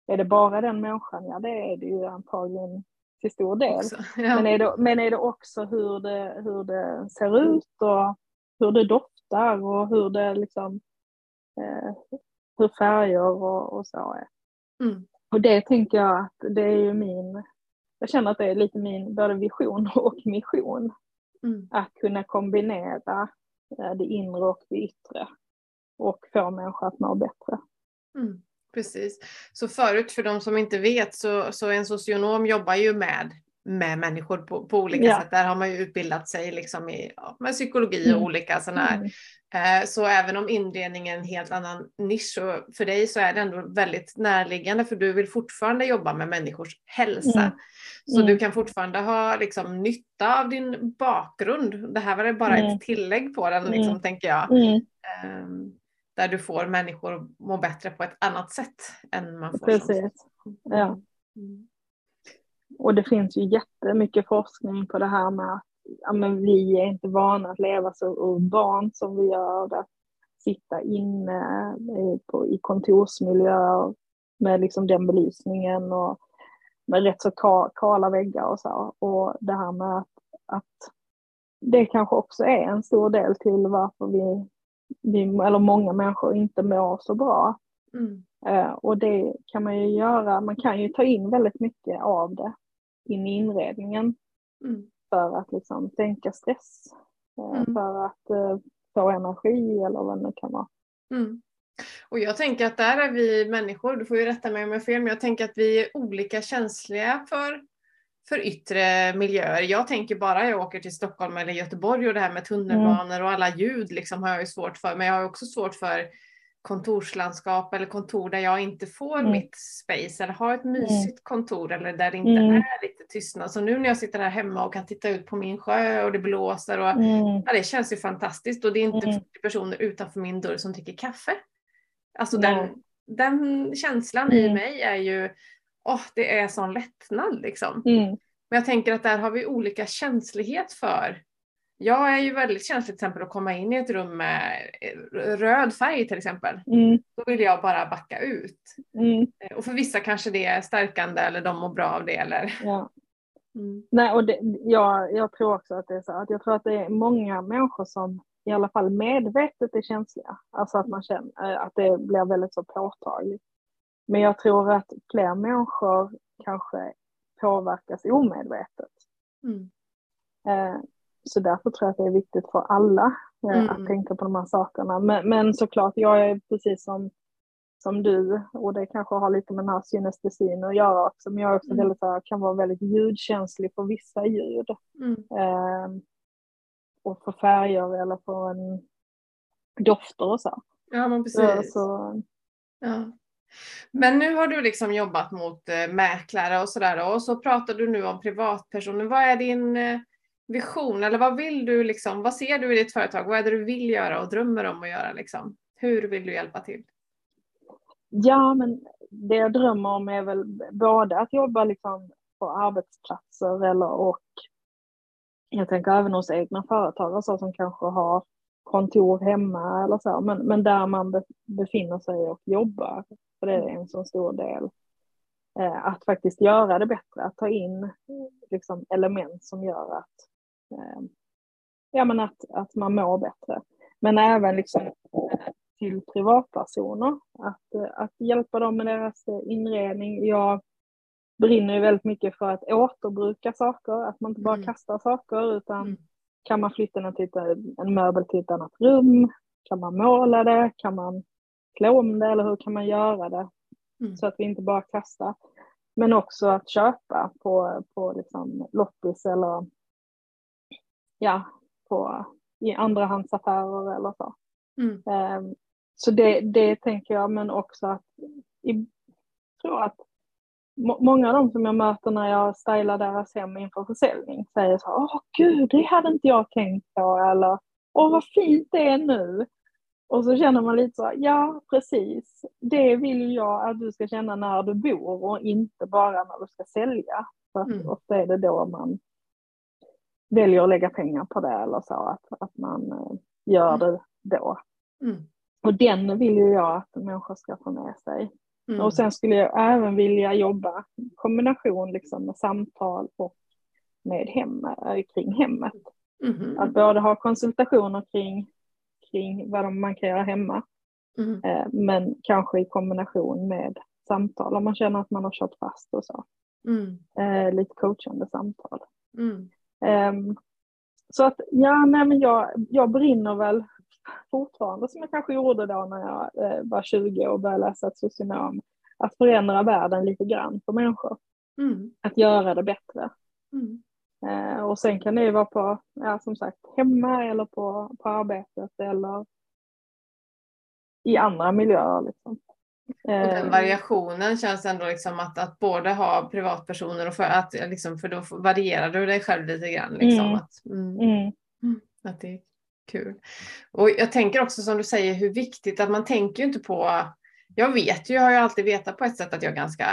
är det bara den människan? Ja, det är det ju antagligen till stor del, ja. men, är det, men är det också hur det, hur det ser ut och hur det doftar och hur det liksom eh, hur färger och, och så är. Mm. Och det tänker jag att det är ju min, jag känner att det är lite min både vision och mission. Mm. Att kunna kombinera det inre och det yttre och få människor att må bättre. Mm. Precis. Så förut, för de som inte vet, så, så en socionom jobbar ju med, med människor på, på olika ja. sätt. Där har man ju utbildat sig liksom i, ja, med psykologi och mm. olika sådana här. Mm. Så även om inredningen är en helt annan nisch, och för dig så är det ändå väldigt närliggande, för du vill fortfarande jobba med människors hälsa. Mm. Så mm. du kan fortfarande ha liksom nytta av din bakgrund. Det här var det bara mm. ett tillägg på den, liksom, mm. tänker jag. Mm. Där du får människor att må bättre på ett annat sätt än man får. Precis, som. Ja. Mm. Och det finns ju jättemycket forskning på det här med att ja, men vi är inte vana att leva så urbant som vi gör, att sitta inne på, i kontorsmiljö med liksom den belysningen och med rätt så kala väggar och så. Och det här med att, att det kanske också är en stor del till varför vi, vi eller många människor inte mår så bra. Mm. Uh, och det kan man ju göra. Man kan ju ta in väldigt mycket av det in i inredningen. Mm. För att liksom tänka stress. Uh, mm. För att uh, få energi eller vad det kan vara. Mm. Och jag tänker att där är vi människor, du får ju rätta mig om jag är fel, men jag tänker att vi är olika känsliga för, för yttre miljöer. Jag tänker bara jag åker till Stockholm eller Göteborg och det här med tunnelbanor mm. och alla ljud liksom har jag ju svårt för. Men jag har också svårt för kontorslandskap eller kontor där jag inte får mm. mitt space eller har ett mysigt mm. kontor eller där det inte mm. är lite tystnad. Så nu när jag sitter här hemma och kan titta ut på min sjö och det blåser och mm. ja, det känns ju fantastiskt och det är inte mm. personer utanför min dörr som dricker kaffe. Alltså den, den känslan mm. i mig är ju, åh oh, det är sån lättnad liksom. Mm. Men jag tänker att där har vi olika känslighet för. Jag är ju väldigt känslig till exempel att komma in i ett rum med röd färg till exempel. Mm. Då vill jag bara backa ut. Mm. Och för vissa kanske det är stärkande eller de mår bra av det. Eller... Ja. Mm. Nej, och det, jag, jag tror också att det är så att jag tror att det är många människor som i alla fall medvetet är känsliga. Alltså att man känner att det blir väldigt så påtagligt. Men jag tror att fler människor kanske påverkas omedvetet. Mm. Eh, så därför tror jag att det är viktigt för alla eh, mm. att tänka på de här sakerna. Men, men såklart, jag är precis som, som du. Och det kanske har lite med den här synestesin att göra också. Men jag är också mm. väldigt, kan vara väldigt ljudkänslig för vissa ljud. Mm. Eh, och för färger eller för en dofter och så. Ja, men precis. Så... Ja. Men nu har du liksom jobbat mot mäklare och sådär. Och så pratar du nu om privatpersoner. Vad är din vision? Eller vad vill du liksom? Vad ser du i ditt företag? Vad är det du vill göra och drömmer om att göra liksom? Hur vill du hjälpa till? Ja, men det jag drömmer om är väl både att jobba liksom på arbetsplatser eller och jag tänker även hos egna företag och så, som kanske har kontor hemma eller så. Men, men där man be, befinner sig och jobbar. För det är en så stor del. Eh, att faktiskt göra det bättre. Att ta in liksom, element som gör att, eh, ja, men att, att man mår bättre. Men även liksom, till privatpersoner. Att, att hjälpa dem med deras inredning. Jag brinner ju väldigt mycket för att återbruka saker. Att man inte bara mm. kastar saker utan mm. kan man flytta en, en möbel till ett annat rum? Kan man måla det? Kan man klä om det? Eller hur kan man göra det? Mm. Så att vi inte bara kastar. Men också att köpa på, på liksom loppis eller ja, på, i andrahandsaffärer eller så. Mm. Um, så det, det tänker jag, men också att jag tror att många av dem som jag möter när jag stylar deras hem inför försäljning säger så här, åh gud, det hade inte jag tänkt på. Eller, åh vad fint det är nu. Och så känner man lite så här, ja precis. Det vill jag att du ska känna när du bor och inte bara när du ska sälja. För mm. ofta är det då man väljer att lägga pengar på det eller så. Att, att man gör det då. Mm. Och den vill ju jag att människor ska få med sig. Mm. Och sen skulle jag även vilja jobba i kombination liksom med samtal och med hem, kring hemmet. Mm. Att både ha konsultationer kring, kring vad man kan göra hemma. Mm. Eh, men kanske i kombination med samtal. Om man känner att man har kört fast och så. Mm. Eh, lite coachande samtal. Mm. Eh, så att ja, nej, men jag, jag brinner väl fortfarande som jag kanske gjorde då när jag eh, var tjugo och började läsa ett socionom, att förändra världen lite grann för människor, mm. att göra det bättre mm. eh, och sen kan det ju vara på ja, som sagt hemma eller på, på arbetet eller i andra miljöer liksom. eh, och den variationen känns ändå liksom att, att både ha privatpersoner och för, att, liksom, för då varierar du dig själv lite grann liksom, mm. Att, mm, mm. att det kul. Och jag tänker också som du säger hur viktigt att man tänker ju inte på, jag vet ju, jag har ju alltid vetat på ett sätt att jag är ganska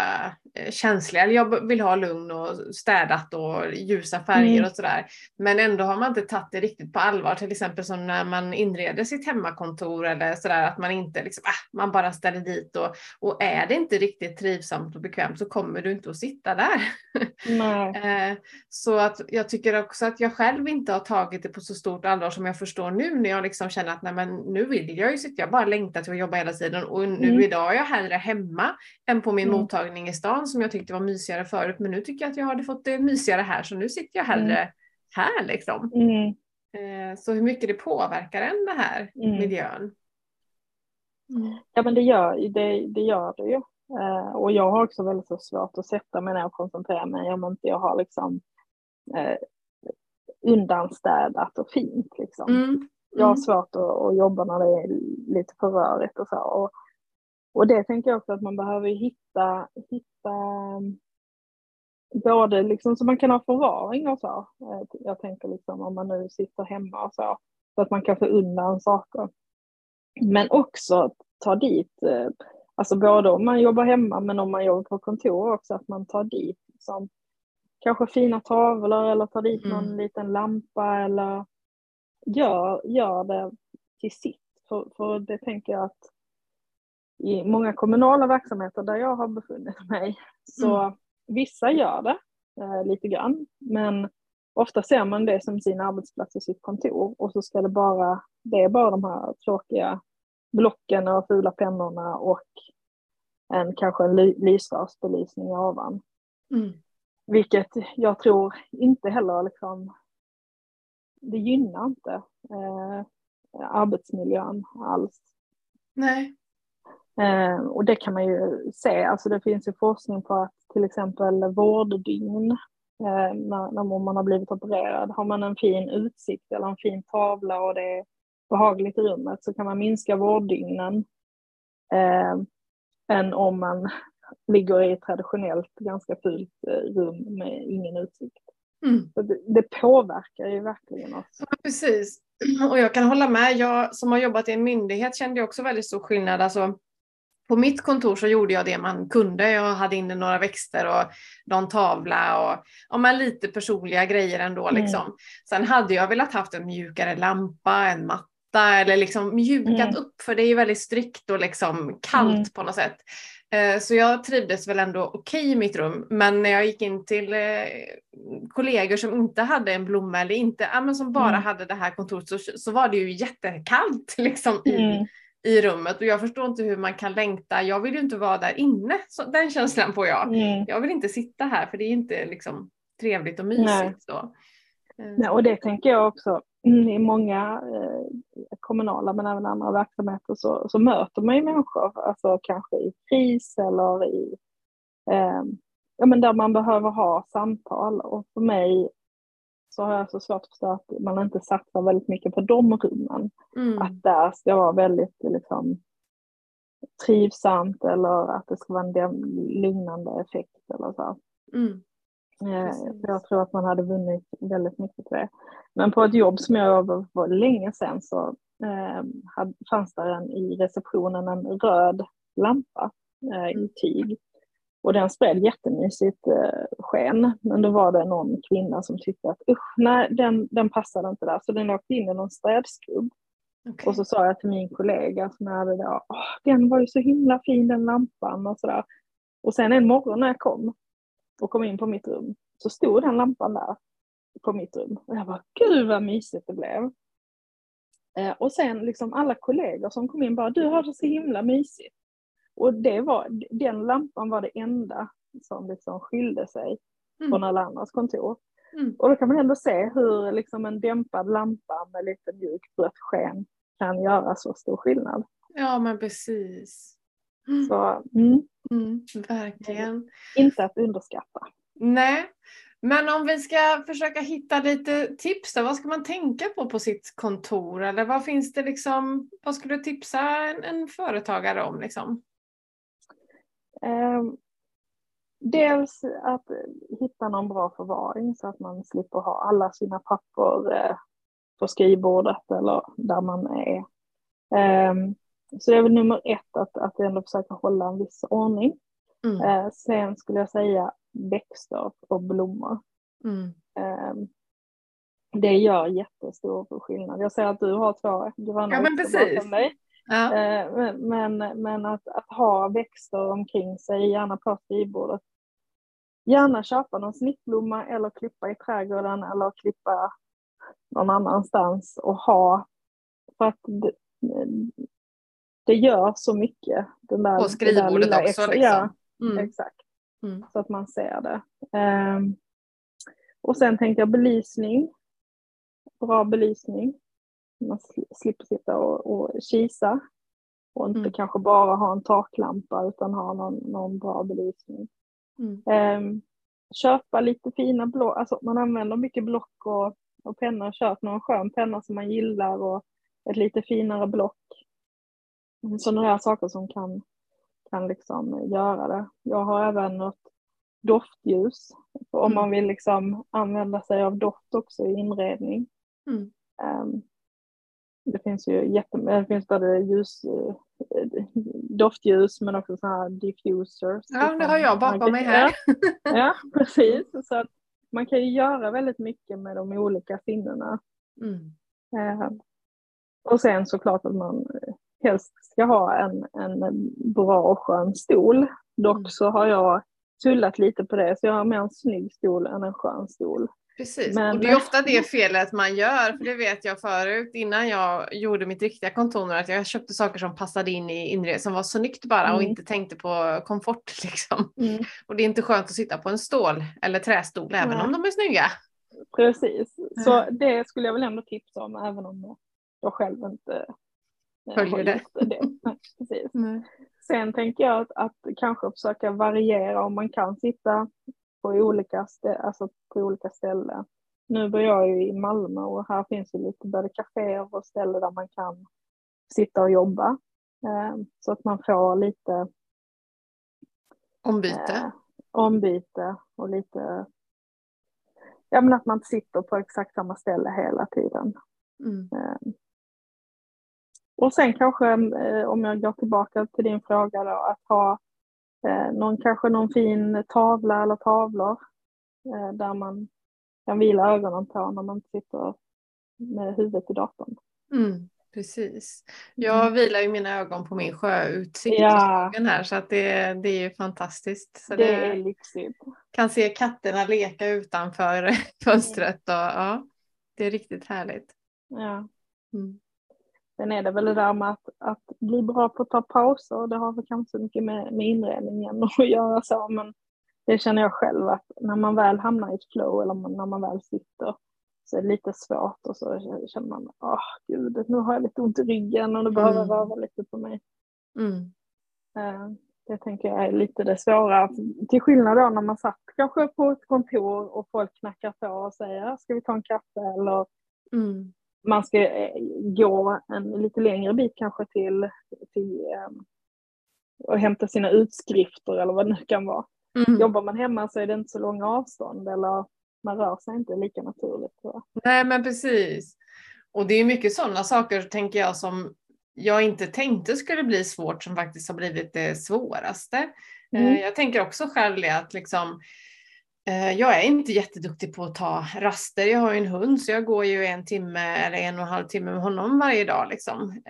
känsliga. Jag vill ha lugn och städat och ljusa färger mm. och sådär. Men ändå har man inte tagit det riktigt på allvar. Till exempel som när man inreder sitt hemmakontor eller sådär. Att man inte liksom, ah, man bara ställer dit. Och, och är det inte riktigt trivsamt och bekvämt så kommer du inte att sitta där. Nej. Så att jag tycker också att jag själv inte har tagit det på så stort allvar som jag förstår nu. När jag liksom känner att nej, men nu vill jag ju sitta. Jag bara längtar till att jobba hela tiden. Och nu mm. idag är jag hellre hemma än på min mm. mottagning i stan. Som jag tyckte var mysigare förut. Men nu tycker jag att jag har fått det mysigare här. Så nu sitter jag hellre mm. här liksom. Mm. Så hur mycket det påverkar än det här mm. miljön. Mm. Ja, men det gör det, det gör det ju. Och jag har också väldigt så svårt att sätta mig ner och koncentrera mig. Om inte jag har liksom eh, undanstädat och fint liksom. Mm. Mm. Jag har svårt att, att jobba när det är lite för rörigt och så. Och, och det tänker jag också att man behöver hitta, hitta både liksom så man kan ha förvaring och så. Jag tänker liksom om man nu sitter hemma och så. Så att man kan få undan saker. Men också ta dit, alltså både om man jobbar hemma men om man jobbar på kontor också. Att man tar dit liksom, kanske fina tavlor eller tar dit någon mm. liten lampa. Eller gör, gör det till sitt. För, för det tänker jag att i många kommunala verksamheter där jag har befunnit mig. Så mm. vissa gör det eh, lite grann. Men ofta ser man det som sin arbetsplats och sitt kontor. Och så ska det bara, det är bara de här tråkiga blocken och fula pennorna. Och en, kanske en ly- lysrörsbelysning ovan. Mm. Vilket jag tror inte heller liksom, det gynnar inte eh, arbetsmiljön alls. Nej. Eh, och det kan man ju se, alltså det finns ju forskning på att till exempel vårddygn, eh, när, när man har blivit opererad, har man en fin utsikt eller en fin tavla och det är behagligt i rummet så kan man minska vårddygnen eh, än om man ligger i ett traditionellt ganska fult rum med ingen utsikt. Mm. Så det, det påverkar ju verkligen oss. Ja, precis, och jag kan hålla med, jag som har jobbat i en myndighet kände också väldigt stor skillnad, alltså på mitt kontor så gjorde jag det man kunde. Jag hade inne några växter och någon tavla och, och man lite personliga grejer ändå. Mm. Liksom. Sen hade jag velat haft en mjukare lampa, en matta eller liksom mjukat mm. upp. För det är ju väldigt strikt och liksom kallt mm. på något sätt. Så jag trivdes väl ändå okej i mitt rum. Men när jag gick in till kollegor som inte hade en blomma eller inte, men som bara mm. hade det här kontoret så, så var det ju jättekallt liksom i mm. i rummet och jag förstår inte hur man kan längta. Jag vill ju inte vara där inne. Så den känslan får jag. Mm. Jag vill inte sitta här för det är inte liksom trevligt och mysigt. Nej. Mm. Nej, och det tänker jag också. I många eh, kommunala men även andra verksamheter så, så möter man ju människor. Alltså kanske i kris eller i eh, ja, men där man behöver ha samtal. Och för mig så har jag så svårt att förstå att man inte satsar väldigt mycket på de rummen. Mm. Att där ska vara väldigt liksom, trivsamt eller att det ska vara en lugnande effekt. Eller så. Mm. Eh, jag tror att man hade vunnit väldigt mycket på det. Men på ett jobb som jag jobbade på länge sedan så eh, hade, fanns där en, i receptionen en röd lampa eh, i tyg. Och den spred jättemysigt eh, sken. Men då var det någon kvinna som tyckte att usch, nej, den, den passade inte där. Så den åkte in i någon städskrubb. Okay. Och så sa jag till min kollega som hade där, den var ju så himla fin den lampan och sådär. Och sen en morgon när jag kom och kom in på mitt rum så stod den lampan där på mitt rum. Och jag bara, gud vad mysigt det blev. Eh, och sen liksom alla kollegor som kom in bara, du har det så himla mysigt. Och det var, den lampan var det enda som liksom skilde sig mm. från alla andras kontor. Mm. Och då kan man ändå se hur liksom en dämpad lampa med lite mjukt rött sken kan göra så stor skillnad. Ja, men precis. Mm. Så, mm. Mm, verkligen. Inte att underskatta. Nej, men om vi ska försöka hitta lite tips då, vad ska man tänka på på sitt kontor? Eller vad finns det liksom, vad skulle du tipsa en, en företagare om liksom? Eh, dels att hitta någon bra förvaring så att man slipper ha alla sina papper eh, på skrivbordet eller där man är. Eh, så det är väl nummer ett att, att ändå försöka hålla en viss ordning. Mm. Eh, sen skulle jag säga växter och blommor. Mm. Eh, det gör jättestor skillnad. Jag säger att du har två gröna ja, men precis. Mig. Ja. Eh, men, men, men att, att ha växter omkring sig, gärna på skrivbordet. Gärna köpa någon snittblomma eller klippa i trädgården eller klippa någon annanstans och ha. För att det, det gör så mycket. Den där, på skrivbordet där också. Extra, liksom. Mm. Ja, exakt. Mm. Så att man ser det. Um, och sen tänkte jag belysning. Bra belysning. Man slipper sitta och, och kisa. Och inte mm. kanske bara ha en taklampa utan ha någon, någon bra belysning. Mm. Um, köpa lite fina blå. Alltså man använder mycket block och, och pennor. Köp någon skön penna som man gillar och ett lite finare block. Sådana här saker som kan, kan liksom göra det. Jag har även något doftljus. Om mm. man vill liksom använda sig av doft också i inredning. Mm. Um, det finns ju jätte, det finns både ljus, doftljus men också sådana här diffusers. Ja, det har jag bakom mig här. Ja, precis. Så att man kan ju göra väldigt mycket med de olika sinnena. Mm. Um, och sen såklart att man helst ska ha en, en bra och skön stol. Dock mm. så har jag tullat lite på det. Så jag har med en snygg stol än en skön stol. Precis, men... och det är ofta det felet man gör. För det vet jag förut innan jag gjorde mitt riktiga kontor. Att jag köpte saker som passade in i inredning. Som var snyggt bara mm. och inte tänkte på komfort. Liksom. Mm. Och det är inte skönt att sitta på en stål eller trästol även mm. om de är snygga. Precis, så mm. det skulle jag väl ändå tipsa om. Även om jag själv inte... följer det. det. Precis. Mm. Sen tänker jag att, att kanske försöka variera om man kan sitta på olika, stä- alltså på olika ställen. Nu bor jag ju i Malmö och här finns ju lite både kaféer och ställen där man kan sitta och jobba. Eh, så att man får lite ombyte. Eh, ombyte och lite ja, men att man inte sitter på exakt samma ställe hela tiden. Mm. Eh, Och sen kanske, eh, om jag går tillbaka till din fråga då, att ha eh, någon, kanske någon fin tavla eller tavlor eh, där man kan vila ögonen på när man sitter med huvudet i datorn. Mm, precis. Jag mm. vilar ju mina ögon på min sjöutsikt ja. här så att det, det är ju fantastiskt. Så det, det är lyxigt. Kan se katterna leka utanför fönstret. Och, ja, det är riktigt härligt. Ja. Mm. Sen är det väl det där med att, att bli bra på att ta pauser. Det har väl kanske mycket med, med inredningen att göra så. Men det känner jag själv att när man väl hamnar i ett flow eller man, när man väl sitter så är det lite svårt. Och så känner man, åh oh, gud, nu har jag lite ont i ryggen och det behöver mm. röra lite på mig. Mm. Det tänker jag är lite det svåra. Till skillnad då när man satt kanske på ett kontor och folk knackar på och säger, ska vi ta en kaffe eller... Mm. Man ska gå en lite längre bit kanske till, till um, och hämta sina utskrifter eller vad det nu kan vara. Mm. Jobbar man hemma så är det inte så långa avstånd eller man rör sig inte lika naturligt. Så. Nej men precis. Och det är mycket sådana saker tänker jag som jag inte tänkte skulle bli svårt som faktiskt har blivit det svåraste. Mm. Jag tänker också själv att liksom... Jag är inte jätteduktig på att ta raster. Jag har ju en hund så jag går ju en timme eller en och en halv timme med honom varje dag liksom,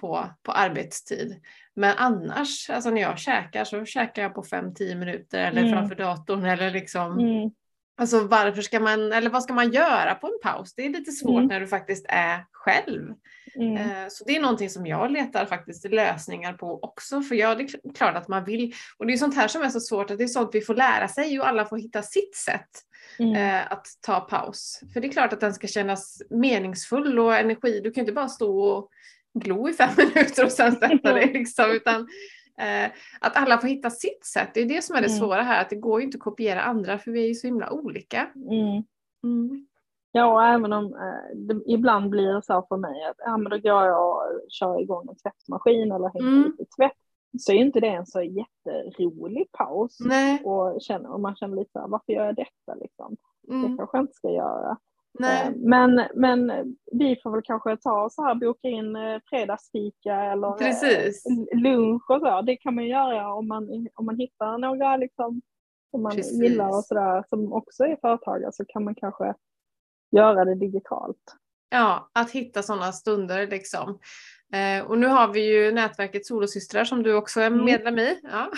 på, på arbetstid. Men annars, alltså när jag käkar så käkar jag på fem, tio minuter eller mm. framför datorn eller liksom. Mm. Alltså varför ska man, eller vad ska man göra på en paus? Det är lite svårt mm. när du faktiskt är själv. Mm. Så det är någonting som jag letar faktiskt lösningar på också. För jag det är klart att man vill. Och det är sånt här som är så svårt att det är sånt vi får lära sig. Och alla får hitta sitt sätt mm. att ta paus. För det är klart att den ska kännas meningsfull och energi. Du kan inte bara stå och glo i fem minuter och sen sätta dig liksom. Utan att alla får hitta sitt sätt. Det är det som är det mm. svåra här. Att det går ju inte att kopiera andra. För vi är ju så himla olika. Mm. Mm. Ja, även om eh, det ibland blir det så här för mig att ja, men då går jag och kör igång en tvättmaskin eller hänger mm. lite tvätt. Så är inte det en så jätterolig paus. Och, känner, och man känner lite så här, varför gör jag detta liksom? Mm. Det kanske jag inte ska göra. Nej. Men, men vi får väl kanske ta så här, boka in fredagsfika eller precis. Lunch och så. Det kan man göra om man, om man hittar några liksom, som man precis. Gillar och sådär, som också är företagare, så kan man kanske göra det digitalt. Ja, att hitta sådana stunder liksom. Eh, och nu har vi ju nätverket Solosystrar som du också är medlem i. Ja.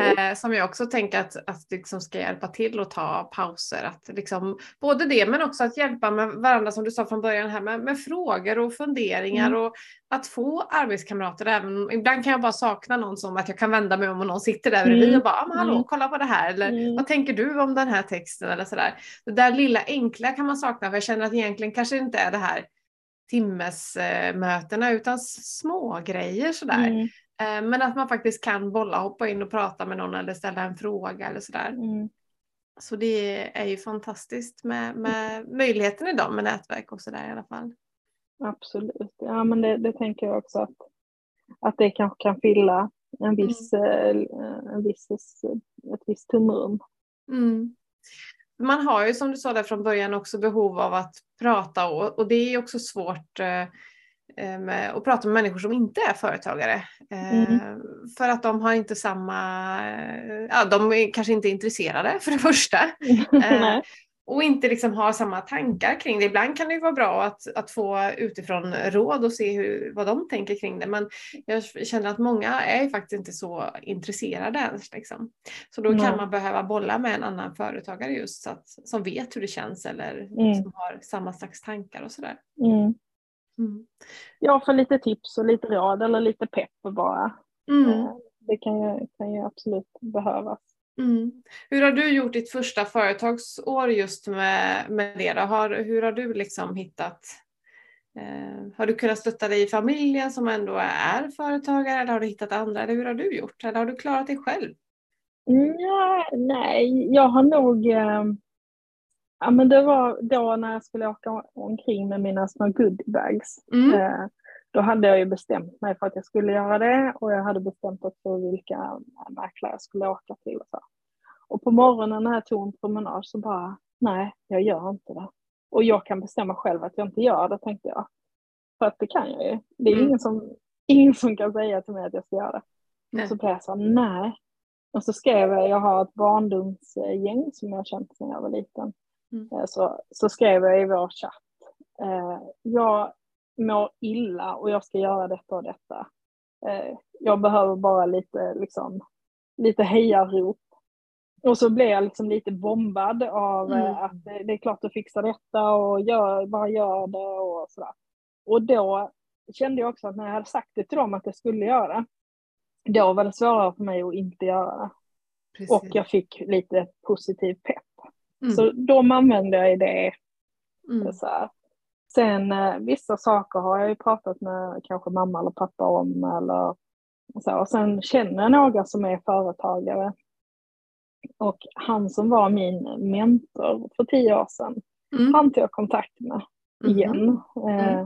Eh, som jag också tänker att, att liksom ska hjälpa till och ta pauser. Att liksom, både det men också att hjälpa med varandra som du sa från början här med, med frågor och funderingar mm. och att få arbetskamrater. Även, ibland kan jag bara sakna någon som att jag kan vända mig om och någon sitter där bredvid mm. och bara ah, men hallå, mm. kolla på det här eller mm. vad tänker du om den här texten eller sådär. Det där lilla enkla kan man sakna, för jag känner att egentligen kanske det inte är det här timmesmötena utan små grejer sådär. Mm. Men att man faktiskt kan bolla, hoppa in och prata med någon eller ställa en fråga eller sådär. Mm. Så det är ju fantastiskt med, med möjligheten idag med nätverk och sådär i alla fall. Absolut. Ja, men det, det tänker jag också att, att det kanske kan fylla en viss, mm. en viss, ett visst tomrum. Mm. Man har ju som du sa där från början också behov av att prata och, och det är också svårt eh, med, att prata med människor som inte är företagare. Eh, mm. För att de har inte samma, ja, de är kanske inte intresserade för det första. Eh, och inte liksom har samma tankar kring det. Ibland kan det ju vara bra att, att få utifrån råd och se hur, vad de tänker kring det. Men jag känner att många är faktiskt inte så intresserade ens. Liksom. Så då kan mm. man behöva bolla med en annan företagare just så att, som vet hur det känns eller mm. som har samma slags tankar och sådär. Mm. Mm. Ja, för lite tips och lite råd eller lite pepp bara. Mm. Det kan ju, kan ju absolut behövas. Mm. Hur har du gjort ditt första företagsår just med, med det då? Har, hur har du liksom hittat, eh, har du kunnat stötta dig i familjen som ändå är företagare eller har du hittat andra? Eller hur har du gjort? Eller har du klarat dig själv? Ja, nej, jag har nog, eh, ja, men det var då när jag skulle åka omkring med mina små goodiebags. Mm. Eh, Då hade jag ju bestämt mig för att jag skulle göra det. Och jag hade bestämt mig för vilka mäklare jag skulle åka till. Och, så. Och på morgonen när jag tog en promenad så bara, nej, jag gör inte det. Och jag kan bestämma själv att jag inte gör det, tänkte jag. För att det kan jag ju. Det är mm. ingen, som, ingen som kan säga till mig att jag ska göra det. Nej. Och så blev jag så, nej. Och så skrev jag, jag har ett barndomsgäng som jag känt när jag var liten. Mm. Så, så skrev jag i vår chatt. Jag... mår illa och jag ska göra detta och detta. Eh, jag behöver bara lite, liksom, lite hejarrop. Och så blev jag liksom lite bombad av mm. eh, att det är klart att fixa detta och gör, bara gör det och sådär. Och då kände jag också att när jag hade sagt det till dem att jag skulle göra, då var det svårare för mig att inte göra. Precis. Och jag fick lite positiv pepp. Mm. Så då använde jag det. Mm. Så här. Sen eh, vissa saker har jag ju pratat med kanske mamma eller pappa om. Eller, och, så, och sen känner jag några som är företagare. Och han som var min mentor för tio år sedan. Mm. Han tog jag kontakt med igen. Mm. Eh,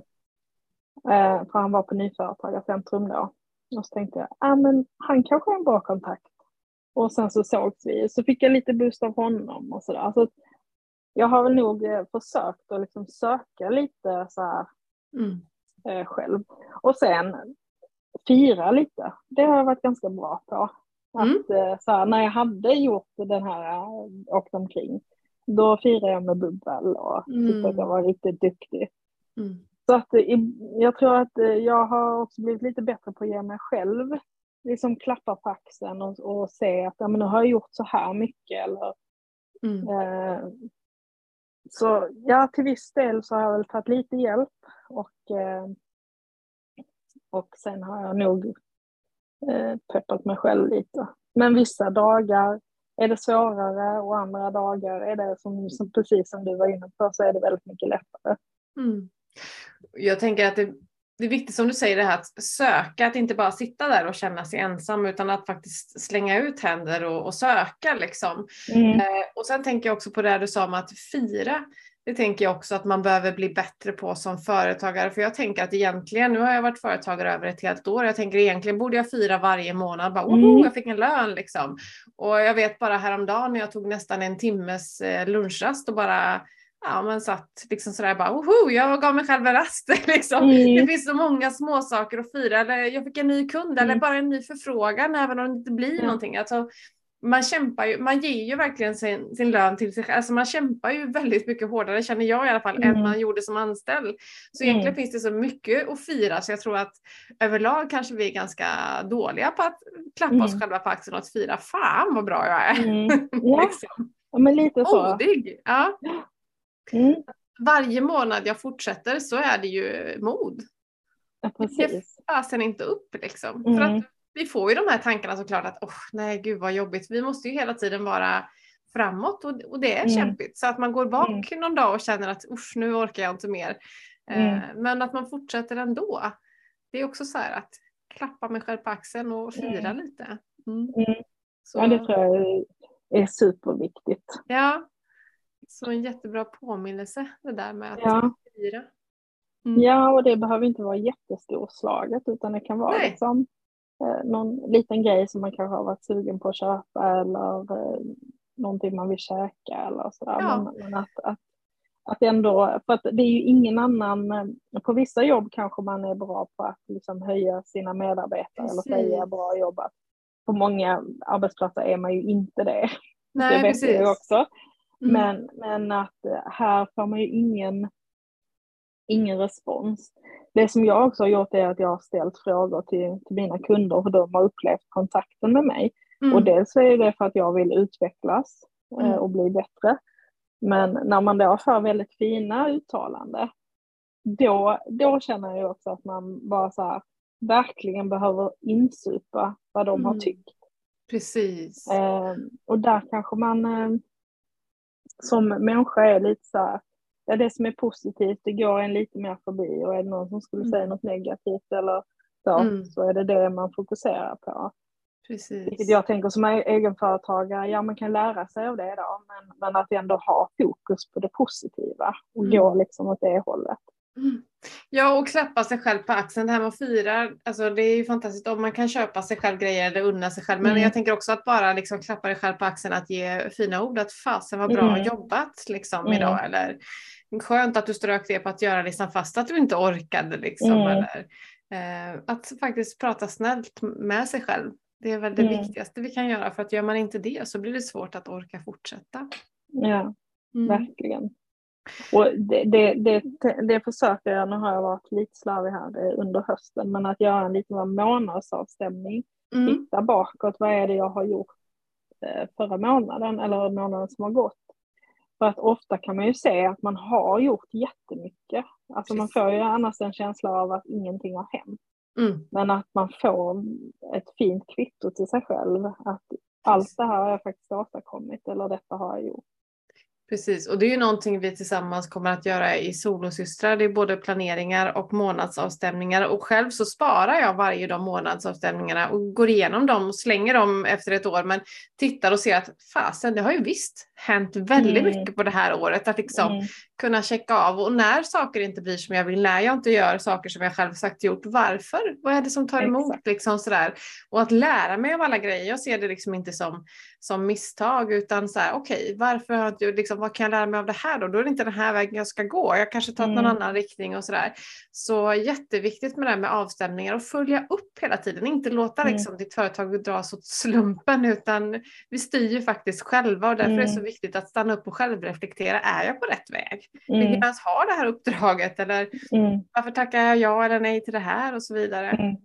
eh, för han var på Nyföretagarcentrum då. Och så tänkte jag, ah, men han kanske har en bra kontakt. Och sen så sågs vi. Så fick jag lite boost av honom och sådär. Så jag har väl nog försökt att liksom söka lite så här mm. själv. Och sen fira lite. Det har jag varit ganska bra på. Mm. Att, så här, när jag hade gjort den här åkt omkring, då firade jag med bubbel och mm. tyckte att jag var riktigt duktig. Mm. Så att, jag tror att jag har också blivit lite bättre på att ge mig själv. Liksom klappa på axeln och, och se att ja, men nu har jag gjort så här mycket. Eller, mm. eh, Så ja, till viss del så har jag väl tagit lite hjälp och, eh, och sen har jag nog eh, peppat mig själv lite. Men vissa dagar är det svårare och andra dagar är det som, som precis som du var inne på, så är det väldigt mycket lättare. Mm. Jag tänker att det, det är viktigt som du säger det här att söka, att inte bara sitta där och känna sig ensam utan att faktiskt slänga ut händer och, och söka liksom. Mm. Eh, och sen tänker jag också på det du sa om att fira. Det tänker jag också att man behöver bli bättre på som företagare. För jag tänker att egentligen, nu har jag varit företagare över ett helt år. Jag tänker egentligen borde jag fira varje månad. Bara, oh, jag fick en lön liksom. Och jag vet bara häromdagen när jag tog nästan en timmes eh, lunchrast och bara... ja, man satt liksom sådär bara, oho, jag gav mig själv en rast. Liksom. Mm. Det finns så många små saker att fira. Eller jag fick en ny kund mm. eller bara en ny förfrågan, även om det inte blir mm. någonting. Alltså, man kämpar ju, man ger ju verkligen sin, sin lön till sig själv. Alltså man kämpar ju väldigt mycket hårdare, känner jag i alla fall, mm. än man gjorde som anställd. Så egentligen mm. finns det så mycket att fira. Så jag tror att överlag kanske vi är ganska dåliga på att klappa mm. oss själva på axeln och att fira. Fan vad bra jag är. Mm. Ja. liksom. Ja, men lite så. modig. Ja. Mm. Varje månad jag fortsätter så är det ju mod. Ja, precis. Jag fasen inte upp liksom. Mm. För att vi får ju de här tankarna såklart att oh, nej gud vad jobbigt. Vi måste ju hela tiden vara framåt och, och det är mm. kämpigt. Så att man går bak mm. någon dag och känner att usch, nu orkar jag inte mer. Mm. Eh, men att man fortsätter ändå. Det är också så här att klappa mig själv på axeln och fira mm. lite. Mm. Mm. Så. Ja, det tror jag är superviktigt. Ja, så en jättebra påminnelse det där med att ja. fira. Mm. Ja, och det behöver inte vara jättestorslaget utan det kan vara nej. liksom någon liten grej som man kanske har varit sugen på att köpa eller eh, någonting man vill käka eller sådär. Ja. Men att, att, att ändå, för att det är ju ingen annan, på vissa jobb kanske man är bra på att liksom höja sina medarbetare precis. eller säga bra jobbat. På många arbetsplatser är man ju inte det. Nej, det vet jag också. Mm. Men, men att här får man ju ingen Ingen respons. Det som jag också har gjort är att jag har ställt frågor till, till mina kunder hur de har upplevt kontakten med mig. Mm. Och dels är det för att jag vill utvecklas mm. och bli bättre. Men när man då får väldigt fina uttalande, då, då känner jag också att man bara så här, verkligen behöver insupa vad de mm. har tyckt. Precis. Eh, och där kanske man eh, som människa är lite så här, ja, det som är positivt, det går en lite mer förbi. Och är det någon som skulle säga mm. något negativt eller så, mm. så är det det man fokuserar på. Precis. Vilket jag tänker som egenföretagare, ja man kan lära sig av det då. Men, men att ändå ha fokus på det positiva och mm. gå liksom åt det hållet. Mm. Ja, och klappa sig själv på axeln, det här med att fira, alltså det är ju fantastiskt om man kan köpa sig själv grejer eller unna sig själv, men mm. jag tänker också att bara liksom klappa dig själv på axeln, att ge fina ord, att fasen var bra mm. jobbat liksom mm. idag, eller skönt att du strök det på att göra liksom fast att du inte orkade liksom, mm. eller eh, att faktiskt prata snällt med sig själv, det är väl det mm. viktigaste vi kan göra, för att gör man inte det så blir det svårt att orka fortsätta. Ja, mm. verkligen. Och det, det, det, det försöker jag, nu har jag varit lite slarvig här under hösten, men att göra en liten månadsavstämning, mm. titta bakåt, vad är det jag har gjort förra månaden eller månaden som har gått, för att ofta kan man ju se att man har gjort jättemycket, alltså man får ju annars en känsla av att ingenting har hänt, mm. men att man får ett fint kvitto till sig själv att allt det här har jag faktiskt åstadkommit eller detta har jag gjort. Precis, och det är ju någonting vi tillsammans kommer att göra i Solosystrar. Det är både planeringar och månadsavstämningar. Och själv så sparar jag varje de månadsavstämningarna och går igenom dem och slänger dem efter ett år. Men tittar och ser att fasen, det har ju visst hänt väldigt mm. mycket på det här året. Att liksom mm. kunna checka av. Och när saker inte blir som jag vill, när jag inte gör saker som jag själv sagt gjort. Varför? Vad är det som tar emot? Liksom sådär. Och att lära mig av alla grejer. Jag ser det liksom inte som, som misstag utan så här, okej, okay, varför har jag liksom, vad kan jag lära mig av det här då? Då är det inte den här vägen jag ska gå. Jag kanske tar mm. någon annan riktning och sådär. Så jätteviktigt med det här med avstämningar och följa upp hela tiden. Inte låta mm. liksom, ditt företag dras åt slumpen utan vi styr ju faktiskt själva och därför mm. är det så viktigt att stanna upp och självreflektera. Är jag på rätt väg? Mm. Vill jag ens ha det här uppdraget? Eller mm. varför tackar jag ja eller nej till det här? Och så vidare. Mm.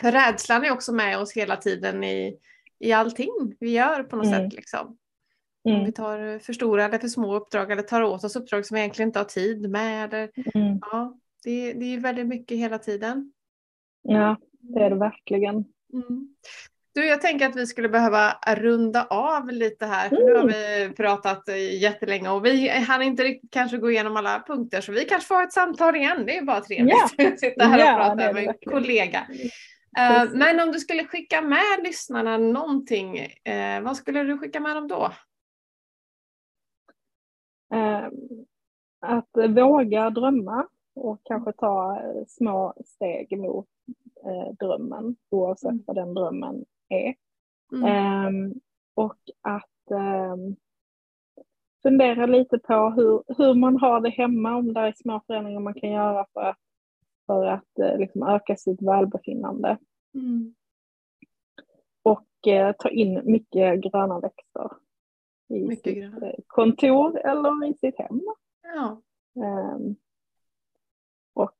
För rädslan är också med oss hela tiden i, i allting vi gör på något mm. sätt liksom. Mm. Om vi tar för stora eller för små uppdrag eller tar åt oss uppdrag som vi egentligen inte har tid med. Eller, mm. ja, det, det är ju väldigt mycket hela tiden. Ja, det är det verkligen. Mm. Du, jag tänker att vi skulle behöva runda av lite här. För mm. nu har vi pratat jättelänge och vi hann inte riktigt kanske gå igenom alla punkter. Så vi kanske får ett samtal igen. Det är bara trevligt yeah. att sitta här yeah, och prata med en kollega. Uh, men om du skulle skicka med lyssnarna någonting, uh, vad skulle du skicka med dem då? Att våga drömma och kanske ta små steg mot drömmen oavsett mm. vad den drömmen är mm. och att fundera lite på hur, hur man har det hemma, om det är små förändringar man kan göra för att, för att liksom öka sitt välbefinnande. Mm. Och eh, ta in mycket gröna växter i mycket sitt gröna. kontor eller i sitt hem. Ja. Um, och,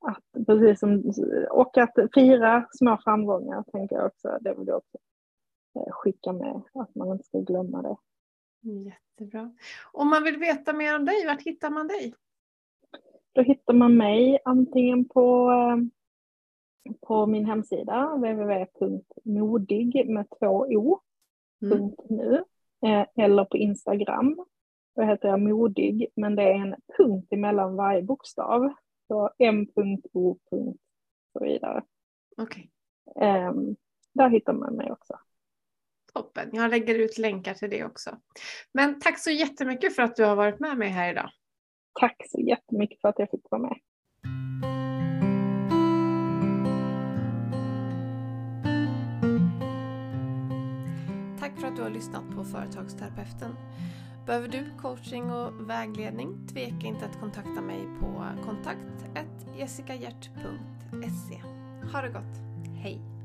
att, precis som, och att fira små framgångar, tänker jag också. Det vill jag också eh, skicka med, att man inte ska glömma det. Jättebra. Om man vill veta mer om dig, vart hittar man dig? Då hittar man mig antingen på, på min hemsida double-u double-u double-u punkt m o d i g punkt n u eller på Instagram. Då heter jag modig, men det är en punkt emellan varje bokstav. Så m punkt o punkt och vidare. Okej. Okay. Um, där hittar man mig också. Toppen, jag lägger ut länkar till det också. Men tack så jättemycket för att du har varit med mig här idag. Tack så jättemycket för att jag fick vara med. Tack för att du har lyssnat på Företagsterapeuten. Behöver du coaching och vägledning? Tveka inte att kontakta mig på kontakt at jessica hjert punkt se. Ha det gott, hej!